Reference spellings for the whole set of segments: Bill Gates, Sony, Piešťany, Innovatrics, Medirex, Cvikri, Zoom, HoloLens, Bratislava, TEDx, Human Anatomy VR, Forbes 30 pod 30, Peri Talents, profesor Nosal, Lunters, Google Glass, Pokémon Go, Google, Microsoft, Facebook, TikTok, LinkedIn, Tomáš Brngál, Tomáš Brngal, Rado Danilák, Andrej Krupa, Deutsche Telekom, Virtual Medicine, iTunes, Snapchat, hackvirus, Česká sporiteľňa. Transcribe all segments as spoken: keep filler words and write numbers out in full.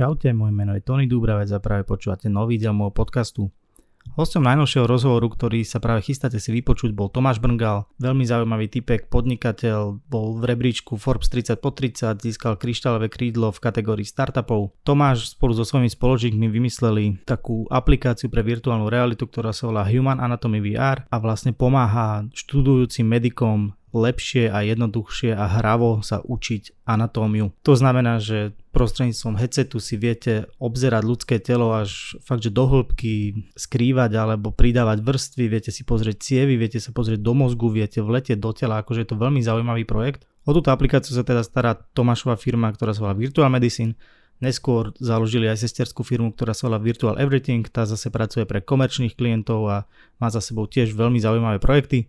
Čaute, moje meno je Tony Dúbravec a práve počúvate nový diel môjho podcastu. Hosťom najnovšieho rozhovoru, ktorý sa práve chystáte si vypočuť, bol Tomáš Brngal. Veľmi zaujímavý typek, podnikateľ, bol v rebríčku Forbes tridsať pod tridsať, získal kryštálové krídlo v kategórii startupov. Tomáš spolu so svojimi spoločníkmi vymysleli takú aplikáciu pre virtuálnu realitu, ktorá sa volá Human Anatomy vé er a vlastne pomáha študujúcim medikom lepšie a jednoduchšie a hravo sa učiť anatómiu. To znamená, že prostredníctvom headsetu si viete obzerať ľudské telo až fakt, že do hĺbky skrývať alebo pridávať vrstvy, viete si pozrieť cievy, viete sa pozrieť do mozgu, viete vletieť do tela, akože je to veľmi zaujímavý projekt. O túto aplikáciu sa teda stará Tomášova firma, ktorá sa volá Virtual Medicine. Neskôr založili aj sesterskú firmu, ktorá sa volá Virtual Everything, tá zase pracuje pre komerčných klientov a má za sebou tiež veľmi zaujímavé projekty.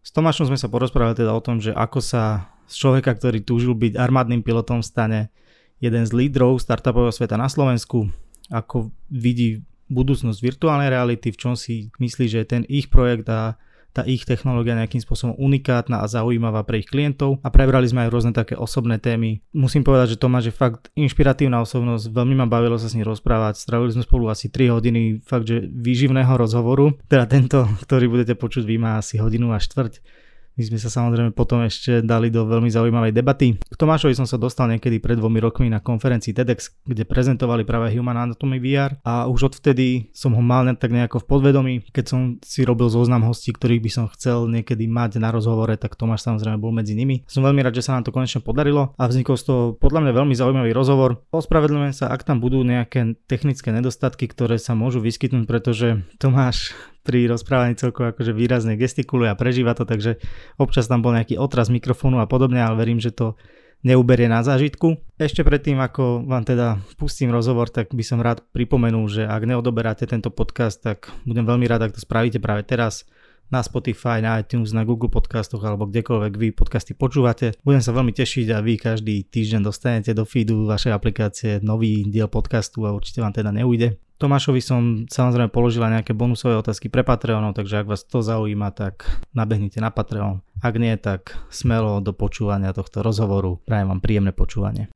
S Tomášom sme sa porozprávali teda o tom, že ako sa z človeka, ktorý túžil byť armádnym pilotom, stane jeden z lídrov startupového sveta na Slovensku, ako vidí budúcnosť virtuálnej reality, v čom si myslí, že ten ich projekt a tá ich technológia nejakým spôsobom unikátna a zaujímavá pre ich klientov a prebrali sme aj rôzne také osobné témy. Musím povedať, že Tomáš je fakt inšpiratívna osobnosť, veľmi ma bavilo sa s ním rozprávať, strávili sme spolu asi tri hodiny fakt, že výživného rozhovoru, teda tento, ktorý budete počuť, vy má asi hodinu a štvrť. My sme sa samozrejme potom ešte dali do veľmi zaujímavej debaty. K Tomášovi som sa dostal niekedy pred dvomi rokmi na konferencii TEDx, kde prezentovali práve Human Anatomy vé er a už odvtedy som ho mal tak nejako v podvedomí. Keď som si robil zoznam hostí, ktorých by som chcel niekedy mať na rozhovore, tak Tomáš samozrejme bol medzi nimi. Som veľmi rád, že sa nám to konečne podarilo a vznikol z toho podľa mňa veľmi zaujímavý rozhovor. Ospravedlňujem sa, ak tam budú nejaké technické nedostatky, ktoré sa môžu vyskytnúť, pretože Tomáš pri rozprávaní celkovo akože výrazne gestikuluje a prežíva to, takže občas tam bol nejaký otras mikrofónu a podobne, ale verím, že to neuberie na zážitku. Ešte predtým, ako vám teda pustím rozhovor, tak by som rád pripomenul, že ak neodoberáte tento podcast, tak budem veľmi rád, ak to spravíte práve teraz na Spotify, na iTunes, na Google podcastoch alebo kdekoľvek vy podcasty počúvate. Budem sa veľmi tešiť a vy každý týždeň dostanete do feedu vašej aplikácie nový diel podcastu a určite vám teda neujde. Tomášovi som samozrejme položila nejaké bonusové otázky pre Patreonov, takže ak vás to zaujíma, tak nabehnite na Patreon. Ak nie, tak smelo do počúvania tohto rozhovoru. Prajem vám príjemné počúvanie.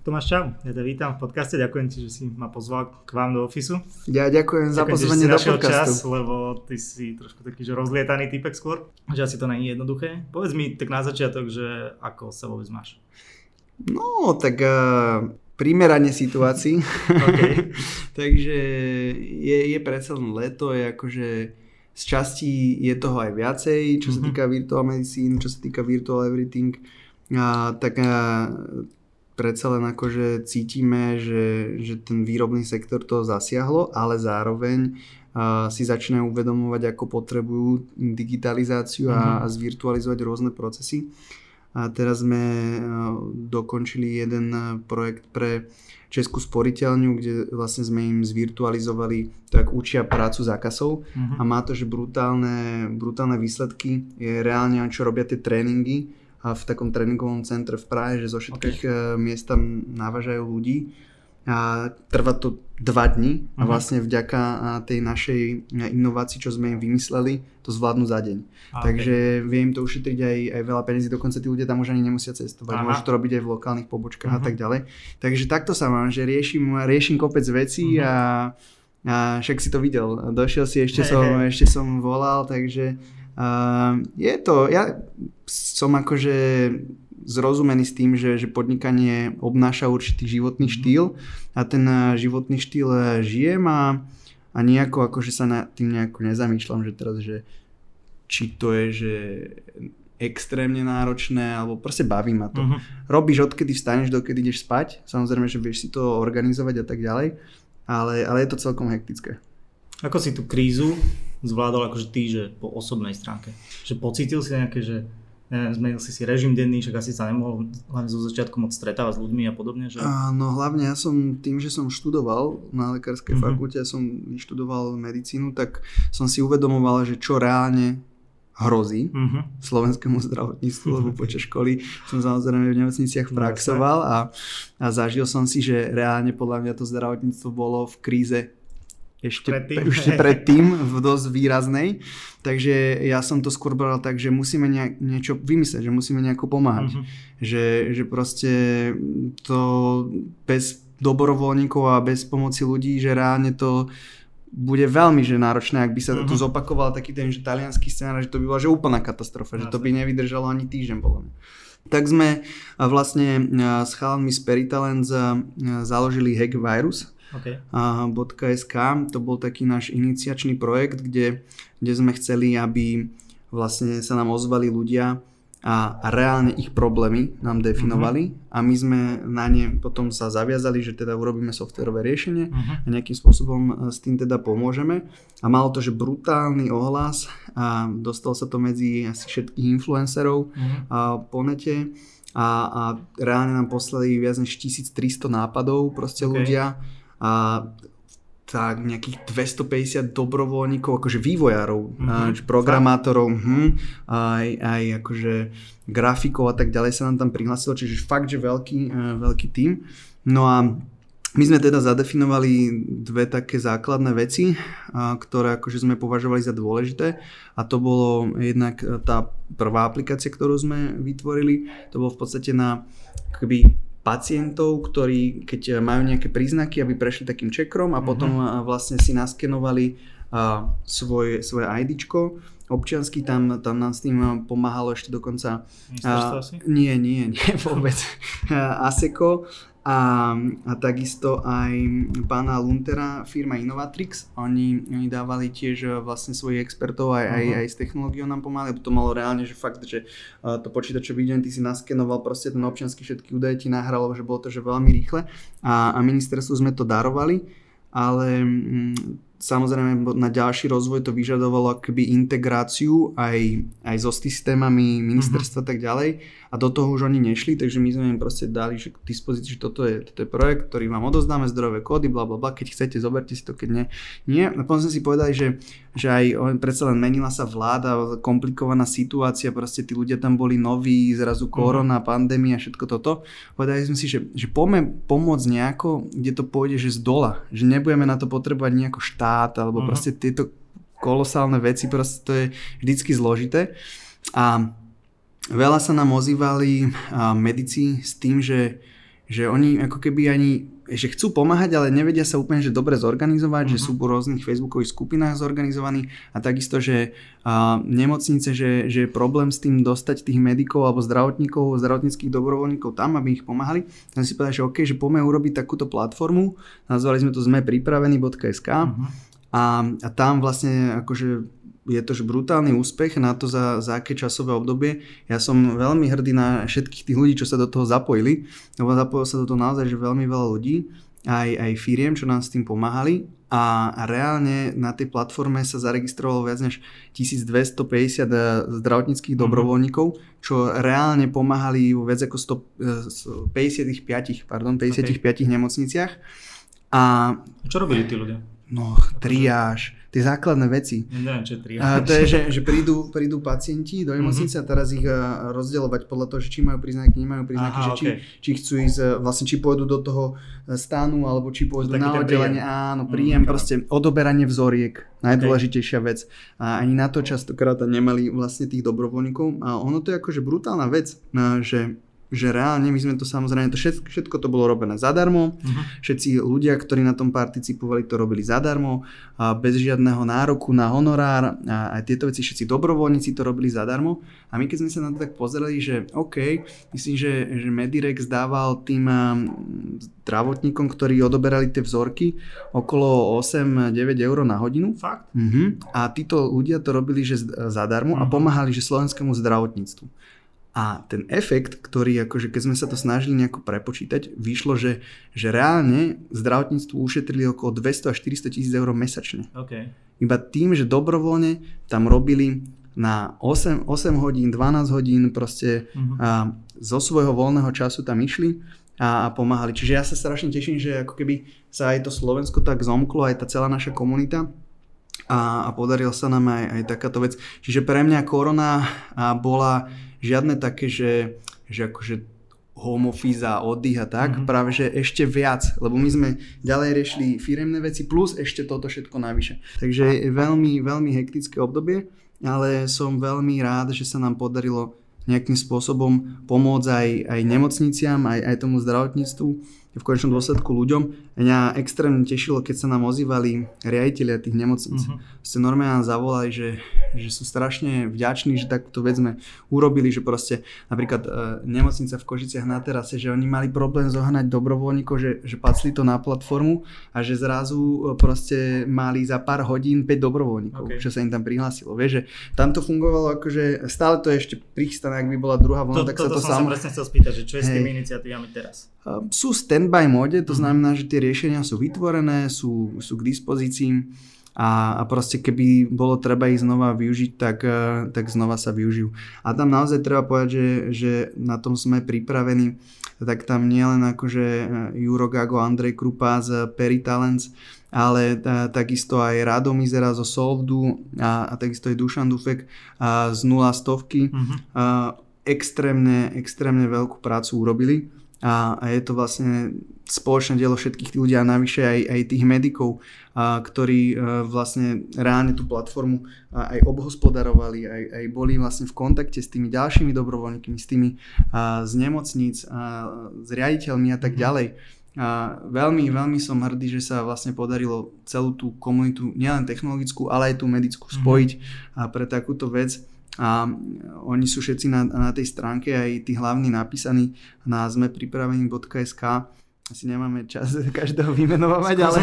Tomáš, čau, ja te vítam v podcaste, ďakujem ti, že si ma pozval k vám do ofisu. Ja ďakujem za pozvanie do podcastu. Čas, lebo ty si trošku taký, že rozlietaný typek skôr, že asi to nie je jednoduché. Povedz mi tak na začiatok, že ako sa vôbec máš? No, tak uh, primerane situácii. Okay. Takže je, je predsa len leto, je akože z časti je toho aj viacej, čo mm-hmm. sa týka Virtual Medicine, čo sa týka Virtual Everything, uh, tak... Uh, predsa len akože cítime, že, že ten výrobný sektor to zasiahlo, ale zároveň uh, si začínajú uvedomovať, ako potrebujú digitalizáciu a, a zvirtualizovať rôzne procesy. A teraz sme uh, dokončili jeden projekt pre Českú sporiteľňu, kde vlastne sme im zvirtualizovali, tak učia prácu za kasou uh-huh. a má to, že brutálne, brutálne výsledky, je reálne, čo robia tie tréningy, a v takom tréningovom centre v Prahe, že zo všetkých okay. miest tam navážajú ľudí a trvá to dva dni uh-huh. a vlastne vďaka tej našej inovácii, čo sme im vymysleli, to zvládnu za deň. Okay. Takže viem to ušetriť aj, aj veľa peniazí, dokonca tí ľudia tam už ani nemusia cestovať, Aha. môžu to robiť aj v lokálnych pobočkách uh-huh. a tak ďalej. Takže takto sa mám, že riešim, riešim kopec vecí uh-huh. a, a však si to videl, došiel si, ešte, hey, som, hey. ešte som volal, takže... Uh, je to, ja som akože zrozumený s tým, že, že podnikanie obnáša určitý životný štýl a ten životný štýl žijem a, a nejako akože sa nad tým nejako nezamýšľam, že teraz, že či to je, že extrémne náročné, alebo proste baví ma to. Uh-huh. Robíš odkedy vstaneš, dokedy ideš spať, samozrejme, že vieš si to organizovať a tak ďalej, ale, ale je to celkom hektické. Ako si tú krízu zvládol akože ty, že po osobnej stránke? Že pocítil si nejaké, že neviem, zmenil si si režim denný, však asi sa nemohol hlavne zo začiatku moc stretávať s ľuďmi a podobne, že? No hlavne ja som tým, že som študoval na lekárskej mm-hmm. fakulte, ja som študoval medicínu, tak som si uvedomoval, že čo reálne hrozí mm-hmm. slovenskému zdravotníctvu, lebo počas školy som samozrejme v nemocniciach praxoval a, a zažil som si, že reálne podľa mňa to zdravotníctvo bolo v kríze ešte predtým, ešte predtým v dosť výraznej. Takže ja som to skôr bral tak, že musíme nejak, niečo vymyslieť, že musíme nejako pomáhať. Mm-hmm. Že, že proste to bez dobrovoľníkov a bez pomoci ľudí, že reálne to bude veľmi že náročné, ak by sa mm-hmm. tu zopakoval taký ten že taliansky scenár, že to by bola že úplná katastrofa, že to by nevydržalo ani týždeň podľa mňa. Tak sme vlastne s chalanmi z Peri Talents založili hackvirus. Okay. .sk. To bol taký náš iniciačný projekt, kde, kde sme chceli, aby vlastne sa nám ozvali ľudia a, a reálne ich problémy nám definovali uh-huh. a my sme na ne potom sa zaviazali, že teda urobíme softverové riešenie uh-huh. a nejakým spôsobom s tým teda pomôžeme. A malo to, že brutálny ohlas a dostalo sa to medzi asi všetkých influencerov uh-huh. a po nete a, a reálne nám poslali viac než tisíctristo nápadov proste okay. ľudia. A tak nejakých dvestopäťdesiat dobrovoľníkov, akože vývojárov, mm-hmm. programátorov, hm, aj, aj akože grafikov a tak ďalej sa nám tam prihlásilo, čiže fakt, že veľký, veľký tím. No a my sme teda zadefinovali dve také základné veci, ktoré akože sme považovali za dôležité a to bolo jednak tá prvá aplikácia, ktorú sme vytvorili, to bolo v podstate na akoby pacientov, ktorí keď majú nejaké príznaky, aby prešli takým checkerom a potom mm-hmm. vlastne si naskenovali a, svoj, svoje ajdičko občiansky, tam, tam nám s tým pomáhalo ešte dokonca a, nie, nie, nie, vôbec ASECO a, a takisto aj pána Luntera, firma Innovatrics, oni, oni dávali tiež vlastne svojich expertov aj, mm-hmm. aj, aj s technológiou nám pomáhali, lebo to malo reálne, že fakt, že to počítačový deň, ty si naskenoval proste ten občiansky, všetky údaje ti nahralo, že bolo to že veľmi rýchle a, a ministerstvu sme to darovali, ale mm, samozrejme na ďalší rozvoj to vyžadovalo akoby integráciu aj, aj so systémami ministerstva a mm-hmm. tak ďalej a do toho už oni nešli, takže my sme im proste dali že k dispozícii, že toto je, toto je projekt, ktorý vám odozdáme, zdrojové kódy, blablabla, keď chcete, zoberte si to, keď nie, nie. A potom sme si povedali, že, že aj predsa len menila sa vláda, komplikovaná situácia, proste tí ľudia tam boli noví, zrazu korona, mm-hmm. pandémia, všetko toto. Povedali sme si, že, že poďme pomôcť nejako, kde to pôjde, že z dola, že nebudeme na to potrebovať nejako štát, alebo uh-huh. proste tieto kolosálne veci, proste to je vždycky zložité a veľa sa nám ozývali medici s tým, že, že oni ako keby ani že chcú pomáhať, ale nevedia sa úplne, že dobre zorganizovať, uh-huh. že sú v rôznych facebookových skupinách zorganizovaní a takisto, že a, nemocnice, že, že je problém s tým dostať tých medikov alebo zdravotníkov, zdravotníckých dobrovoľníkov tam, aby ich pomáhali. Tam si povedal, že OK, že poďme urobiť takúto platformu, nazvali sme to zme pripravení bodka es ká uh-huh. a, a tam vlastne akože je to brutálny úspech na to, za, za aké časové obdobie. Ja som veľmi hrdý na všetkých tých ľudí, čo sa do toho zapojili, lebo zapojilo sa do toho naozaj že veľmi veľa ľudí, aj, aj firiem, čo nám s tým pomáhali a, a reálne na tej platforme sa zaregistrovalo viac než tisícdvestopäťdesiat zdravotníckých mm-hmm. dobrovoľníkov, čo reálne pomáhali vo viac ako sto, päťdesiatpäť, pardon, päťdesiatpäť okay. nemocniciach. A čo robili tí ľudia? No, triáž, tie základné veci. Neviem, čo je triáž. A to je, že, že prídu, prídu pacienti do nemocnice mm-hmm. a teraz ich rozdielovať podľa toho, že či majú príznaky, nemajú príznaky, Aha, že či, okay. či chcú ísť, vlastne či pôjdu do toho stanu, alebo či pôjdu na oddelenie. Áno, príjem, mm-hmm. proste odoberanie vzoriek, najdôležitejšia okay. vec. A ani na to častokrát nemali vlastne tých dobrovoľníkov. A ono to je akože brutálna vec, že... že reálne my sme to samozrejme, to všetko, všetko to bolo robené zadarmo, uh-huh. všetci ľudia, ktorí na tom participovali, to robili zadarmo, a bez žiadneho nároku na honorár, a aj tieto veci, všetci dobrovoľníci to robili zadarmo a my keď sme sa na to tak pozerali, že OK, myslím, že, že Medirex dával tým zdravotníkom, ktorí odoberali tie vzorky okolo osem deväť eur na hodinu. Fakt? Uh-huh. A títo ľudia to robili že zadarmo uh-huh. a pomáhali že slovenskému zdravotníctvu. A ten efekt, ktorý akože keď sme sa to snažili nejako prepočítať, vyšlo, že, že reálne zdravotníctvu ušetrili okolo dvesto až štyristo tisíc eur mesačne. Okay. Iba tým, že dobrovoľne tam robili na osem hodín, dvanásť hodín proste uh-huh. a zo svojho voľného času tam išli a, a pomáhali. Čiže ja sa strašne teším, že ako keby sa aj to Slovensko tak zomklo, aj tá celá naša komunita. A, a podaril sa nám aj, aj takáto vec. Čiže pre mňa korona bola žiadne také, že, že akože home office a oddych a tak, mm-hmm. práve že ešte viac, lebo my sme ďalej riešili firemné veci plus ešte toto všetko navyše. Takže je veľmi, veľmi hektické obdobie, ale som veľmi rád, že sa nám podarilo nejakým spôsobom pomôcť aj, aj nemocniciam, aj, aj tomu zdravotníctvu, v konečnom dôsledku ľuďom. Mňa extrémne tešilo, keď sa nám ozývali riaditelia tých nemocníc. Uh-huh. Ste normálne zavolali, že, že sú strašne vďační, že takúto vec sme urobili, že proste napríklad e, nemocnica v Košiciach na terase, že oni mali problém zohnať dobrovoľníkov, že, že pacli to na platformu a že zrazu proste mali za pár hodín päť dobrovoľníkov, okay. čo sa im tam prihlásilo. Vieš, že tam to fungovalo, akože stále to je ešte prichystané, ak by bola druhá vlna, to, tak sa to samo... Toto som sa presne chcel spýtať, že čo je s tými iniciatívami teraz? Sú standby mode, to znamená, že tie riešenia sú vytvorené, sú, sú k dispozícii a, a proste keby bolo treba ich znova využiť, tak, tak znova sa využijú. A tam naozaj treba povedať, že, že na tom sme pripravení, tak tam nie len akože Juro Gago, Andrej Krupa z Peri Talents, ale a, takisto aj Rado Mizera zo Solvdu a, a takisto aj Dušan Dufek a, z nula stovky mm-hmm. a, extrémne, extrémne veľkú prácu urobili. A je to vlastne spoločné dielo všetkých tých ľudí a navyše aj, aj tých medikov, a, ktorí a, vlastne reálne tú platformu a, aj obhospodarovali, aj, aj boli vlastne v kontakte s tými ďalšími dobrovoľníkmi, s tými a, z nemocníc, a, s riaditeľmi a tak ďalej. A veľmi, veľmi som hrdý, že sa vlastne podarilo celú tú komunitu, nielen technologickú, ale aj tú medickú spojiť a pre takúto vec. A oni sú všetci na, na tej stránke, aj tí hlavní napísaní na zme pripravení bodka es ká. Asi nemáme čas každého vymenovať, ale,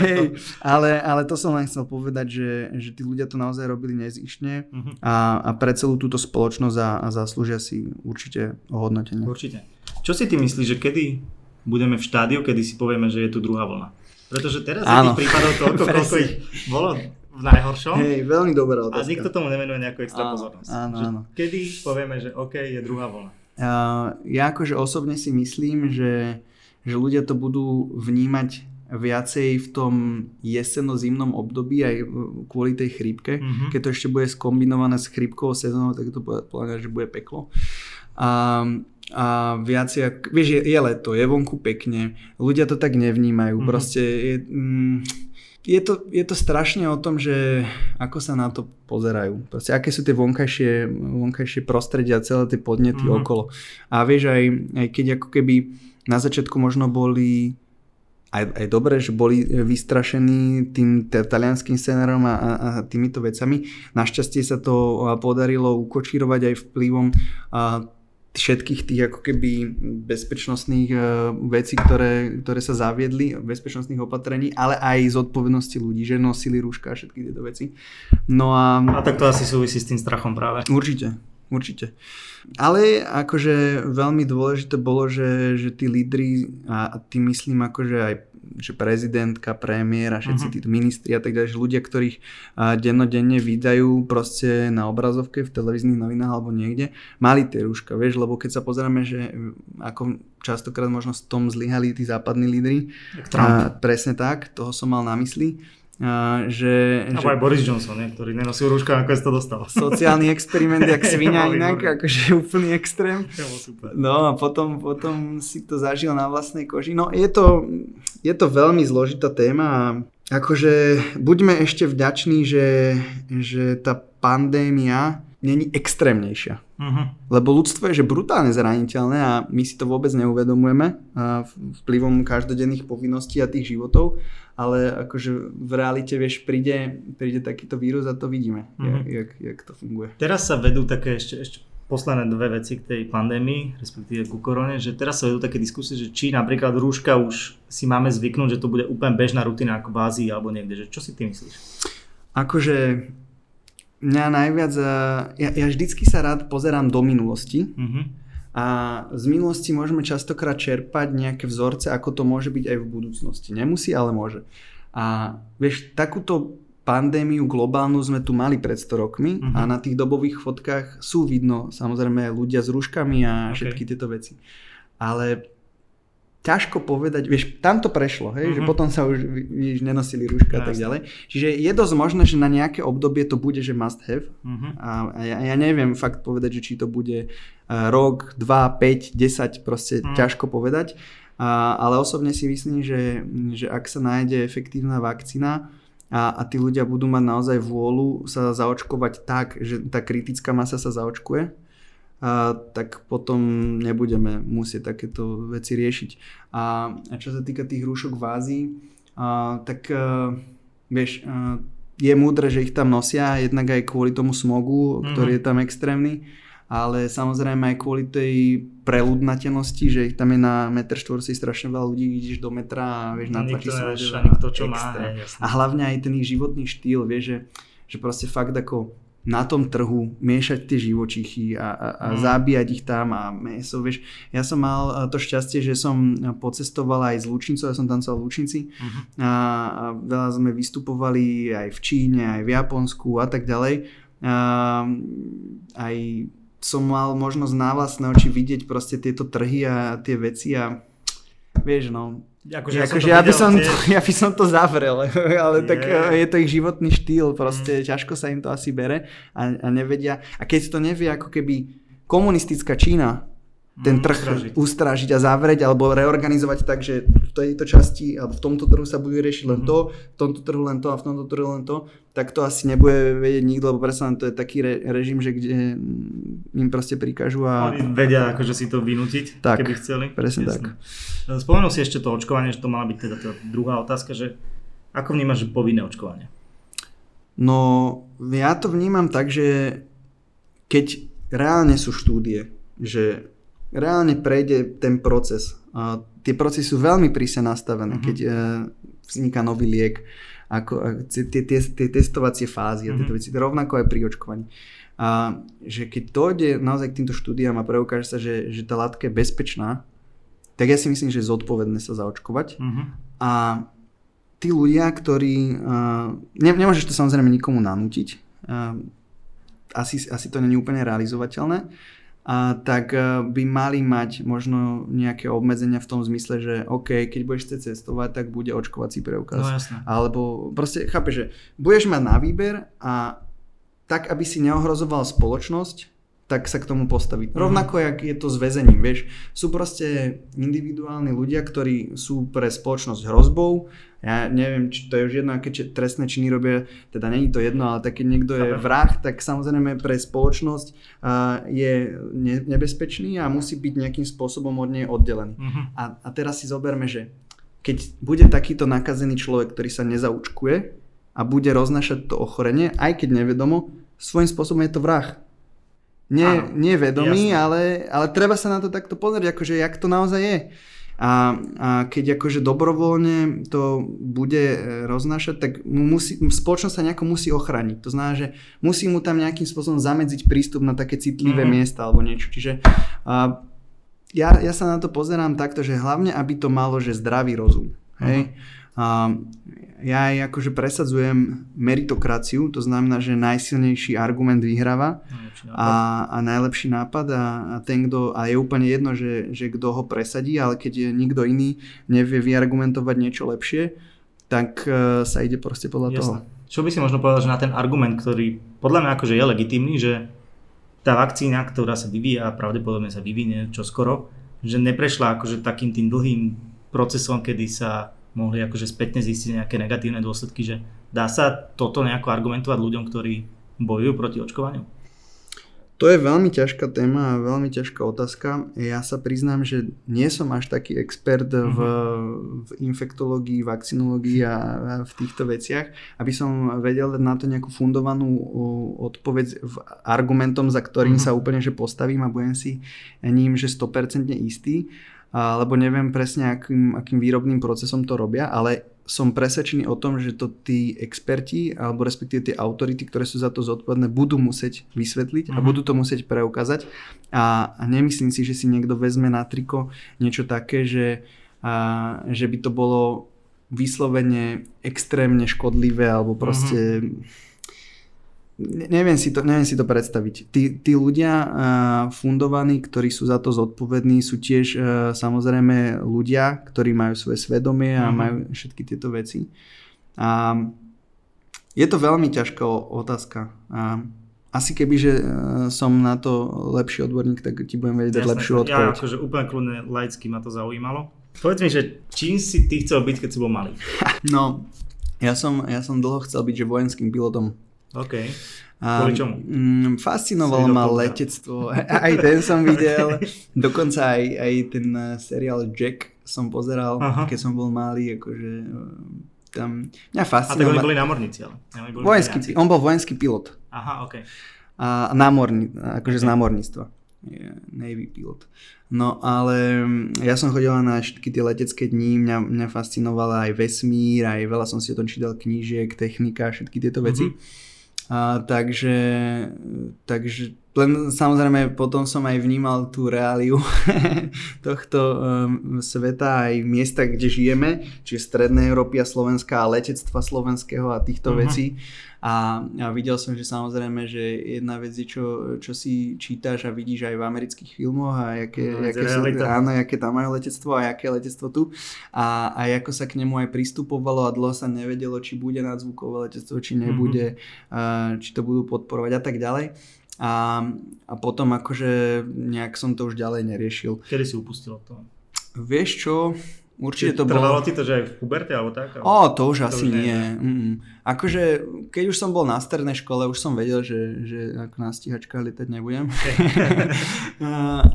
hey, ale, ale to som len chcel povedať, že, že tí ľudia to naozaj robili nezištne mm-hmm. a, a pre celú túto spoločnosť a, a zaslúžia si určite ohodnotenie. Určite. Čo si ty myslíš, že kedy budeme v štádiu, kedy si povieme, že je tu druhá vlna? Pretože teraz je tých prípadov toľko, koľko ich bolo... v najhoršom. Hej, veľmi dobrá otázka. A nikto tomu nevenuje nejakú extra pozornosť. Áno, áno. Kedy povieme, že OK, je druhá vlna? Uh, ja akože osobne si myslím, že, že ľudia to budú vnímať viacej v tom jeseno-zimnom období aj kvôli tej chrípke. Mm-hmm. Keď to ešte bude skombinované s chrípkou sezónou, tak to bude, že bude peklo. A um, a viacej, vieš, je, je leto, je vonku pekne, ľudia to tak nevnímajú, mm-hmm. proste je, mm, je, to, je to strašne o tom, že ako sa na to pozerajú, proste aké sú tie vonkajšie, vonkajšie prostredia, celé tie podnety mm-hmm. okolo a vieš, aj, aj keď ako keby na začiatku možno boli aj, aj dobre, že boli vystrašení tým talianským scenárom a, a týmito vecami, našťastie sa to podarilo ukočírovať aj vplyvom a všetkých tých ako keby bezpečnostných uh, vecí, ktoré, ktoré sa zaviedli, bezpečnostných opatrení, ale aj zodpovednosti ľudí, že nosili rúška a všetky tieto veci. No a... a tak to asi súvisí s tým strachom práve. Určite, určite. Ale akože veľmi dôležité bolo, že, že tí lídri a, a tí myslím akože aj že prezidentka, premiér a všetci uh-huh. tí ministri a tak ďalej, že ľudia, ktorých a, dennodenne vydajú proste na obrazovke, v televíznych novinách alebo niekde, mali tie rúška, vieš, lebo keď sa pozeráme, že ako častokrát možno s tom zlyhali tí západní lídri, a, presne tak, toho som mal na mysli, a, že... Abo že, aj Boris Johnson, ne, ktorý nenosil rúška, ako je to dostal. Sociálny experiment, jak svinia inak, akože úplný extrém. No a potom, potom si to zažil na vlastnej koži. No je to, je to veľmi zložitá téma a akože buďme ešte vďační, že, že tá pandémia není extrémnejšia. Uh-huh. Lebo ľudstvo je že brutálne zraniteľné a my si to vôbec neuvedomujeme vplyvom každodenných povinností a tých životov, ale akože v realite, vieš, príde, príde takýto vírus a to vidíme, uh-huh. jak, jak to funguje. Teraz sa vedú také ešte, ešte posledné dve veci k tej pandémii, respektíve ku korone, že teraz sa vedú také diskusie, že či napríklad rúška už si máme zvyknúť, že to bude úplne bežná rutina ako v Ázii alebo niekde, že čo si ty myslíš? Akože... Mňa najviac, ja, ja vždycky sa rád pozerám do minulosti mm-hmm. a z minulosti môžeme častokrát čerpať nejaké vzorce, ako to môže byť aj v budúcnosti. Nemusí, ale môže. A vieš, takúto pandémiu globálnu sme tu mali pred sto rokmi mm-hmm. a na tých dobových fotkách sú vidno samozrejme ľudia s rúškami a okay. všetky tieto veci. Ale ťažko povedať, vieš, tam to prešlo, hej, mm-hmm. že potom sa už vieš, nenosili rúška a tak ďalej. Čiže je dosť možné, že na nejaké obdobie to bude, že must have. Mm-hmm. A, a ja, ja neviem fakt povedať, že či to bude rok, dva, päť, desať, proste mm. ťažko povedať. A, ale osobne si myslím, že, že ak sa nájde efektívna vakcína, A, a tí ľudia budú mať naozaj vôľu sa zaočkovať tak, že tá kritická masa sa zaočkuje, a, tak potom nebudeme musieť takéto veci riešiť. A, a čo sa týka tých rúšok v Ázii, a, tak a, vieš, a, je múdre, že ich tam nosia, jednak aj kvôli tomu smogu, mm-hmm. ktorý je tam extrémny, ale samozrejme aj kvôli tej preľudnateľnosti, že ich tam je na meter štvorci strašne veľa ľudí, ideš do metra a vieš, natlačí sa na to, čo extra. Má. A hlavne aj ten ich životný štýl, vieš, že, že proste fakt ako na tom trhu miešať tie živočichy a, a, a mm. zabíjať ich tam a meso, vieš. Ja som mal to šťastie, že som pocestoval aj z Lučincov, ja som tancoval v Lučinci mm-hmm. a, a veľa sme vystupovali aj v Číne, aj v Japonsku a tak ďalej. A, aj som mal možnosť na vlastné oči vidieť proste tieto trhy a tie veci a vieš no, akože ja, ako ja, by som to, ja by som to zavrel, ale yeah. tak je to ich životný štýl, proste mm. ťažko sa im to asi bere a, a nevedia. A keď to nevie ako keby komunistická Čína ten mm, trh ustražiť. ustražiť a zavrieť alebo reorganizovať tak, že v tejto časti alebo v tomto trhu sa bude riešiť len mm. to, v tomto trhu len to a v tomto trhu len to, tak to asi nebude vedieť nikto, lebo predsa to je taký re- režim, že kde im proste prikážu a... Oni vedia akože si to vynútiť, tak, keby chceli. Presne Jasne. tak. Spomenul si ešte to očkovanie, že to mala byť teda tá druhá otázka, že ako vnímaš povinné očkovanie? No, ja to vnímam tak, že keď reálne sú štúdie, že reálne prejde ten proces. A tie procesy sú veľmi prísne nastavené, mm-hmm. keď e, vzniká nový liek, ako tie, tie, tie testovacie fázy a tieto veci, rovnako aj pri očkovaní. A že keď dojde naozaj k týmto štúdiám a preukáže sa, že, že tá látka je bezpečná, tak ja si myslím, že je zodpovedné sa zaočkovať. Mm-hmm. A tí ľudia, ktorí... Ne, nemôžeš to samozrejme nikomu nanútiť. Asi, asi to nie je úplne realizovateľné. A tak by mali mať možno nejaké obmedzenia v tom zmysle, že OK, keď budeš chcieť cestovať, tak bude očkovací preukaz. No, jasné. Alebo proste chápeš, že budeš mať na výber a tak, aby si neohrozoval spoločnosť, tak sa k tomu postaviť. Mm-hmm. Rovnako, jak je to s väzením, vieš. Sú proste individuálni ľudia, ktorí sú pre spoločnosť hrozbou. Ja neviem, či to je už jedno, aké trestné činy robia, teda není to jedno, ale tak keď niekto je vrah, tak samozrejme pre spoločnosť uh, je ne- nebezpečný a musí byť nejakým spôsobom od nej oddelený. Mm-hmm. A, a teraz si zoberme, že keď bude takýto nakazený človek, ktorý sa nezaučkuje a bude roznášať to ochorenie, aj keď nevedomo, svojím spôsobom je to vrah. Nie, nie vedomý, ale, ale treba sa na to takto pozrieť, akože jak to naozaj je. A, a keď akože dobrovoľne to bude roznášať, tak musí, spoločnosť sa nejako musí ochrániť. To znamená, že musí mu tam nejakým spôsobom zamedziť prístup na také citlivé mm-hmm. miesta alebo niečo. Čiže a, ja, ja sa na to pozerám takto, že hlavne, aby to malo, že zdravý rozum. Hej? Mm-hmm. Uh, ja aj akože presadzujem meritokraciu, to znamená, že najsilnejší argument vyhráva a, a najlepší nápad a, a ten, kto, a je úplne jedno, že, že kto ho presadí, ale keď je nikto iný nevie vyargumentovať niečo lepšie, tak uh, sa ide proste podľa Jasne. toho. Čo by si možno povedal, že na ten argument, ktorý podľa mňa akože je legitímny, že tá vakcína, ktorá sa vyvíja a pravdepodobne sa vyvinie čoskoro, že neprešla akože takým tým dlhým procesom, kedy sa mohli akože spätne zistiť nejaké negatívne dôsledky, že dá sa toto nejako argumentovať ľuďom, ktorí bojujú proti očkovaniu? To je veľmi ťažká téma a veľmi ťažká otázka. Ja sa priznám, že nie som až taký expert mm-hmm. v, v infektológii, vakcinológii a v týchto veciach, aby som vedel na to nejakú fundovanú odpoveď v argumentom, za ktorým mm-hmm. sa úplne že postavím a budem si ním, že sto percent istý. Lebo neviem presne, akým, akým výrobným procesom to robia, ale som presvedčený o tom, že to tí experti, alebo respektíve tie autority, ktoré sú za to zodpovedné, budú musieť vysvetliť mm-hmm. a budú to musieť preukázať. A, a nemyslím si, že si niekto vezme na triko niečo také, že, a, že by to bolo vyslovene extrémne škodlivé, alebo proste... Mm-hmm. Neviem si to, neviem si to predstaviť. Tí, tí ľudia uh, fundovaní, ktorí sú za to zodpovední, sú tiež uh, samozrejme ľudia, ktorí majú svoje svedomie a mm-hmm. majú všetky tieto veci. A je to veľmi ťažká otázka. A asi keby, že som na to lepší odborník, tak ti budem vedieť dať lepšiu odpoveď. Ja akože úplne kľudne laicky ma to zaujímalo. Povedz mi, že čím si ty chcel byť, keď si bol malý? No, ja som, ja som dlho chcel byť že vojenským pilotom. OK. Kvôli čomu? Um, fascinovalo ma letectvo. Aj ten som videl. Dokonca aj, aj ten seriál Jack som pozeral, aha, keď som bol malý. Akože tam mňa fascinovalo. A tak oni boli námorníci, ale? Oni boli vojenský, on bol vojenský pilot. Aha, OK. A námorní, akože okay, z námorníctva. Yeah, Navy pilot. No ale ja som chodila na všetky tie letecké dni, mňa, mňa fascinovala aj vesmír, aj veľa som si o tom čítal knížiek, technika, všetky tieto veci. Mm-hmm. A, takže, takže len samozrejme potom som aj vnímal tú reáliu tohto um, sveta, aj miesta, kde žijeme, čiže Strednej Európy a Slovenska a letectva slovenského a týchto uh-huh. vecí. A, a videl som, že samozrejme, že jedna vec je, čo, čo si čítaš a vidíš aj v amerických filmoch a jaké, no, jaké, sú, áno, jaké tam majú letectvo a jaké letectvo tu. A, a ako sa k nemu aj pristupovalo a dlho sa nevedelo, či bude nadzvukové letectvo, či nebude, uh-huh. uh, či to budú podporovať a tak ďalej. A, a potom akože nejak som to už ďalej neriešil. Kedy si upustil od toho? Vieš čo, určite či to bolo... Trvalo ti to, že aj v puberte alebo tak? Ale... Ó, to už to asi už nie. nie. Akože keď už som bol na strednej škole, už som vedel, že, že ako na stíhačkách lietať nebudem.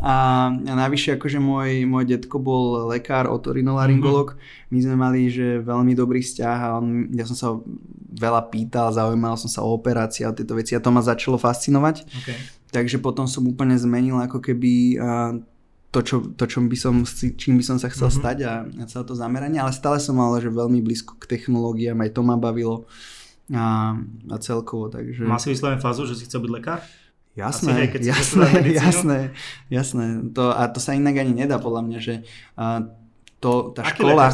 a, a navyše akože môj, môj detko bol lekár, otorinolaryngolog. Mm-hmm. My sme mali že veľmi dobrý vzťah a on, ja som sa veľa pýtal, zaujímal som sa o operácie a tieto veci a to ma začalo fascinovať. Okay. Takže potom som úplne zmenil ako keby to, čo, to čo by som, čím by som sa chcel mm-hmm. stať a, a celé to zameranie, ale stále som mal že veľmi blízko k technológiám, aj to ma bavilo a, a celkovo. Takže... Má si vyslovenú fázu, že si chcel byť lekár? Jasné, aj, jasné, jasné, jasné. To, a to sa inak ani nedá podľa mňa, že a, to, tá aký škola,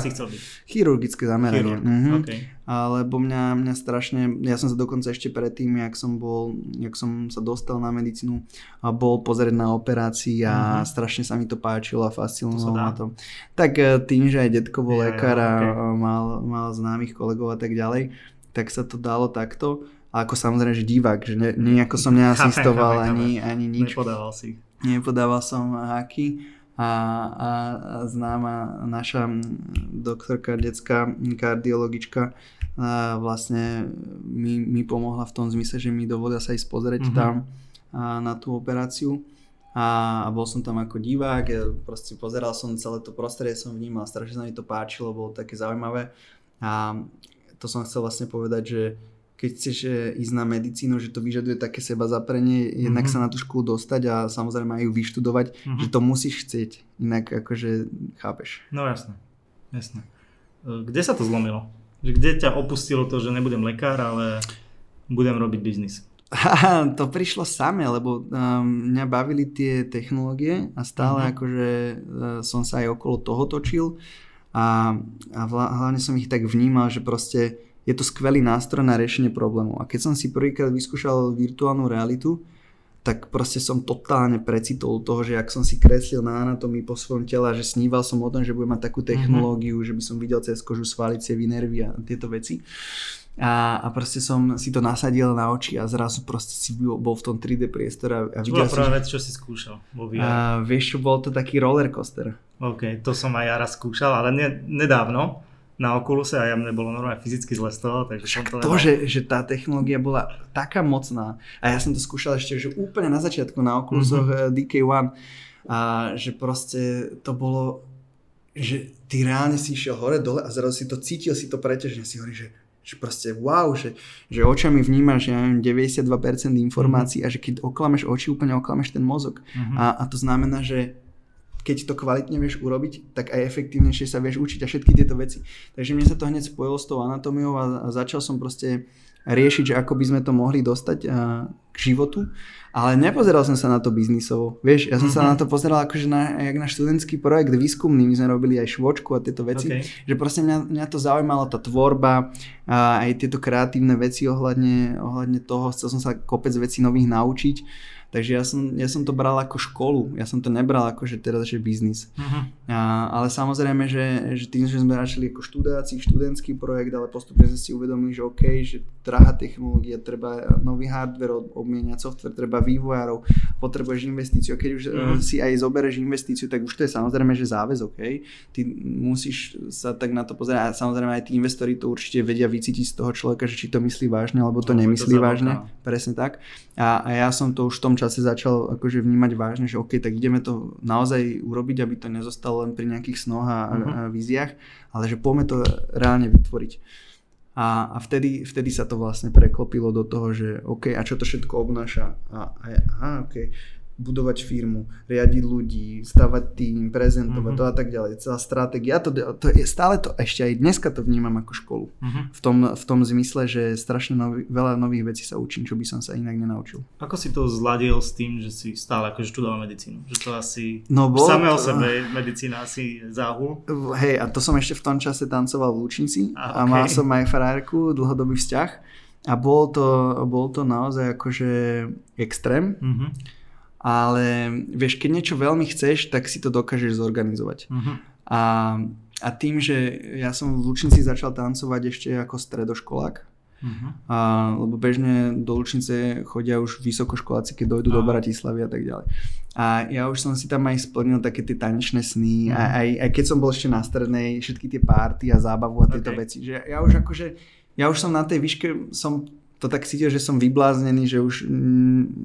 chirurgické zameranie, mhm. okay. Lebo mňa, mňa strašne, ja som sa dokonca ešte predtým, jak som bol, jak som sa dostal na medicínu, a bol pozrieť na operácii a mhm. strašne sa mi to páčilo a fascinovalo ma to. Tak tým, že aj detko bol ja, lekár a ja, okay. mal, mal známych kolegov a tak ďalej, tak sa to dalo takto, a ako samozrejme, že divák, že ne, nejako som neasistoval ani, ani nič. Nepodával si. Nepodával som háky. A, a, a známa naša doktorka, detská kardiologička vlastne mi, mi pomohla v tom zmysle, že mi dovolila sa ísť pozrieť mm-hmm. tam a, na tú operáciu a, a bol som tam ako divák, ja proste pozeral som celé to prostredie, som vnímal, strašne sa mi to páčilo, bolo také zaujímavé a to som chcel vlastne povedať, že keď chceš ísť na medicínu, že to vyžaduje také seba zaprenie, jednak mm-hmm. sa na tú školu dostať a samozrejme aj ju vyštudovať, mm-hmm. že to musíš chcieť, inak akože chápeš. No jasné, jasné. Kde sa to zlomilo? Kde ťa opustilo to, že nebudem lekár, ale budem robiť biznis? To prišlo samé, lebo mňa bavili tie technológie a stále mm-hmm. akože som sa aj okolo toho točil a, a hlavne som ich tak vnímal, že proste je to skvelý nástroj na riešenie problémov. A keď som si prvýkrát vyskúšal virtuálnu realitu, tak proste som totálne precitol toho, že ak som si kreslil na anatomii po svojom tela, že sníval som o tom, že budem mať takú technológiu, mm-hmm. že by som videl cez kožu svalice, nervy a tieto veci. A, a proste som si to nasadil na oči a zrazu proste si bol, bol v tom tri dé priestore. A čo bola prvá vec, čo si skúšal? A, vieš, čo bol to taký rollercoaster. OK, to som aj ja raz skúšal, ale ne, nedávno. Na Oculuse a ja mne bolo normálne fyzicky zle z toho, takže však som to... to, že, že tá technológia bola taká mocná a ja som to skúšal ešte že úplne na začiatku na Oculusoch mm-hmm. dé ká jeden a že proste to bolo, že ty reálne si išiel hore dole a zrazu si to cítil, si to preťažne, si hovorí, že, že proste wow, že, že očami vnímaš, ja neviem, deväťdesiatdva percent informácií mm-hmm. a že keď oklameš oči, úplne oklameš ten mozog mm-hmm. a, a to znamená, že keď to kvalitne vieš urobiť, tak aj efektívnejšie sa vieš učiť a všetky tieto veci. Takže mne sa to hneď spojilo s tou anatómiou a začal som proste riešiť, že ako by sme to mohli dostať a, k životu, ale nepozeral som sa na to biznisovo. Vieš, ja som mm-hmm. sa na to pozeral akože na, jak na študentský projekt výskumný, my sme robili aj švočku a tieto veci, okay. že proste mňa, mňa to zaujímala tá tvorba a aj tieto kreatívne veci ohľadne, ohľadne toho, chcel som sa kopec vecí nových naučiť, takže ja som, ja som to bral ako školu, ja som to nebral ako, že teraz je biznis. Mm-hmm. A, ale samozrejme, že, že tým, že sme začali ako študáci, študentský projekt, ale postupne sme si uvedomili, že OK, že drahá technológia, treba nový hardware obmieniať, software, treba vývojárov, potrebuješ investíciu. Keď už mm. si aj zoberieš investíciu, tak už to je samozrejme, že záväzok. Okay? Ty musíš sa tak na to pozerať a samozrejme aj tí investori to určite vedia vycítiť z toho človeka, že či to myslí vážne, alebo to no, nemyslí to vážne. Presne tak. A, a ja som to už v tom čase začal akože vnímať vážne, že OK, tak ideme to naozaj urobiť, aby to nezostalo len pri nejakých snoch a, mm-hmm. a víziách, ale že poďme to reálne vytvoriť. A, a vtedy, vtedy sa to vlastne preklopilo do toho, že OK, a čo to všetko obnáša? A, a ja, aha, OK, budovať firmu, riadiť ľudí, stavať tým, prezentovať mm-hmm. to a tak ďalej. Celá stratégia, to, to je stále to, ešte aj dneska to vnímam ako školu. Mm-hmm. V tom, v tom zmysle, že strašne nový, veľa nových vecí sa učím, čo by som sa inak nenaučil. Ako si to zladil s tým, že si stále akože študoval medicínu? Že to asi no bol, samé o sebe medicína asi záhul? Hej, a to som ešte v tom čase tancoval v Lučnici a, a okay. mal som aj frajerku, dlhodobý vzťah a bol to, bol to naozaj akože extrém. Mm-hmm. Ale vieš, keď niečo veľmi chceš, tak si to dokážeš zorganizovať. Uh-huh. A, a tým, že ja som v Lučnici začal tancovať ešte ako stredoškolák, uh-huh. a, lebo bežne do Lučnice chodia už vysokoškoláci, keď dojdú uh-huh. do Bratislavy a tak ďalej. A ja už som si tam aj splnil také tie tanečné sny, uh-huh. a, aj, aj keď som bol ešte na strednej, všetky tie párty a zábavu a tieto okay. veci. Že ja už akože, ja už som na tej výške, som... to tak cítil, že som vybláznený, že už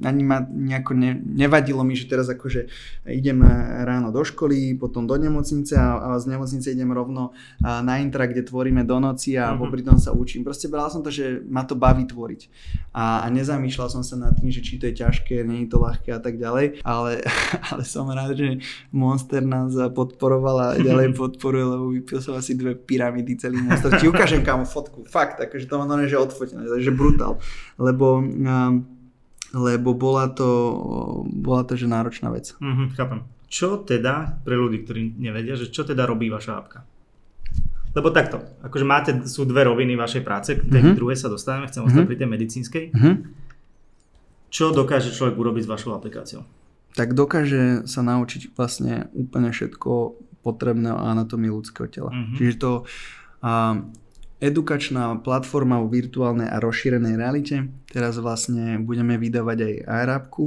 ani ma nejako ne, nevadilo mi, že teraz akože idem ráno do školy, potom do nemocnice a, a z nemocnice idem rovno na intra, kde tvoríme do noci a mm-hmm. popri tom sa učím. Proste bral som to, že ma to baví tvoriť a, a nezamýšľal som sa nad tým, že či to je ťažké, nie je to ľahké a tak ďalej, ale, ale som rád, že Monster nás podporovala a ďalej podporuje, lebo vypil som asi dve pyramidy celý Monster. Ti ukážem kámo fotku, fakt, akože to mám že odfotené, že brutálne. Lebo, lebo bola to, bola to že náročná vec. Mm-hmm, chápem. Čo teda, pre ľudí, ktorí nevedia, že čo teda robí vaša apka? Lebo takto, akože máte, sú dve roviny vašej práce, k tej mm-hmm. druhej sa dostaneme, chcem ostať mm-hmm. pri tej medicínskej. Mm-hmm. Čo dokáže človek urobiť s vašou aplikáciou? Tak dokáže sa naučiť vlastne úplne všetko potrebné o anatómii ľudského tela. Mm-hmm. Čiže to... Um, edukačná platforma o virtuálnej a rozšírenej realite. Teraz vlastne budeme vydávať aj AirAppku,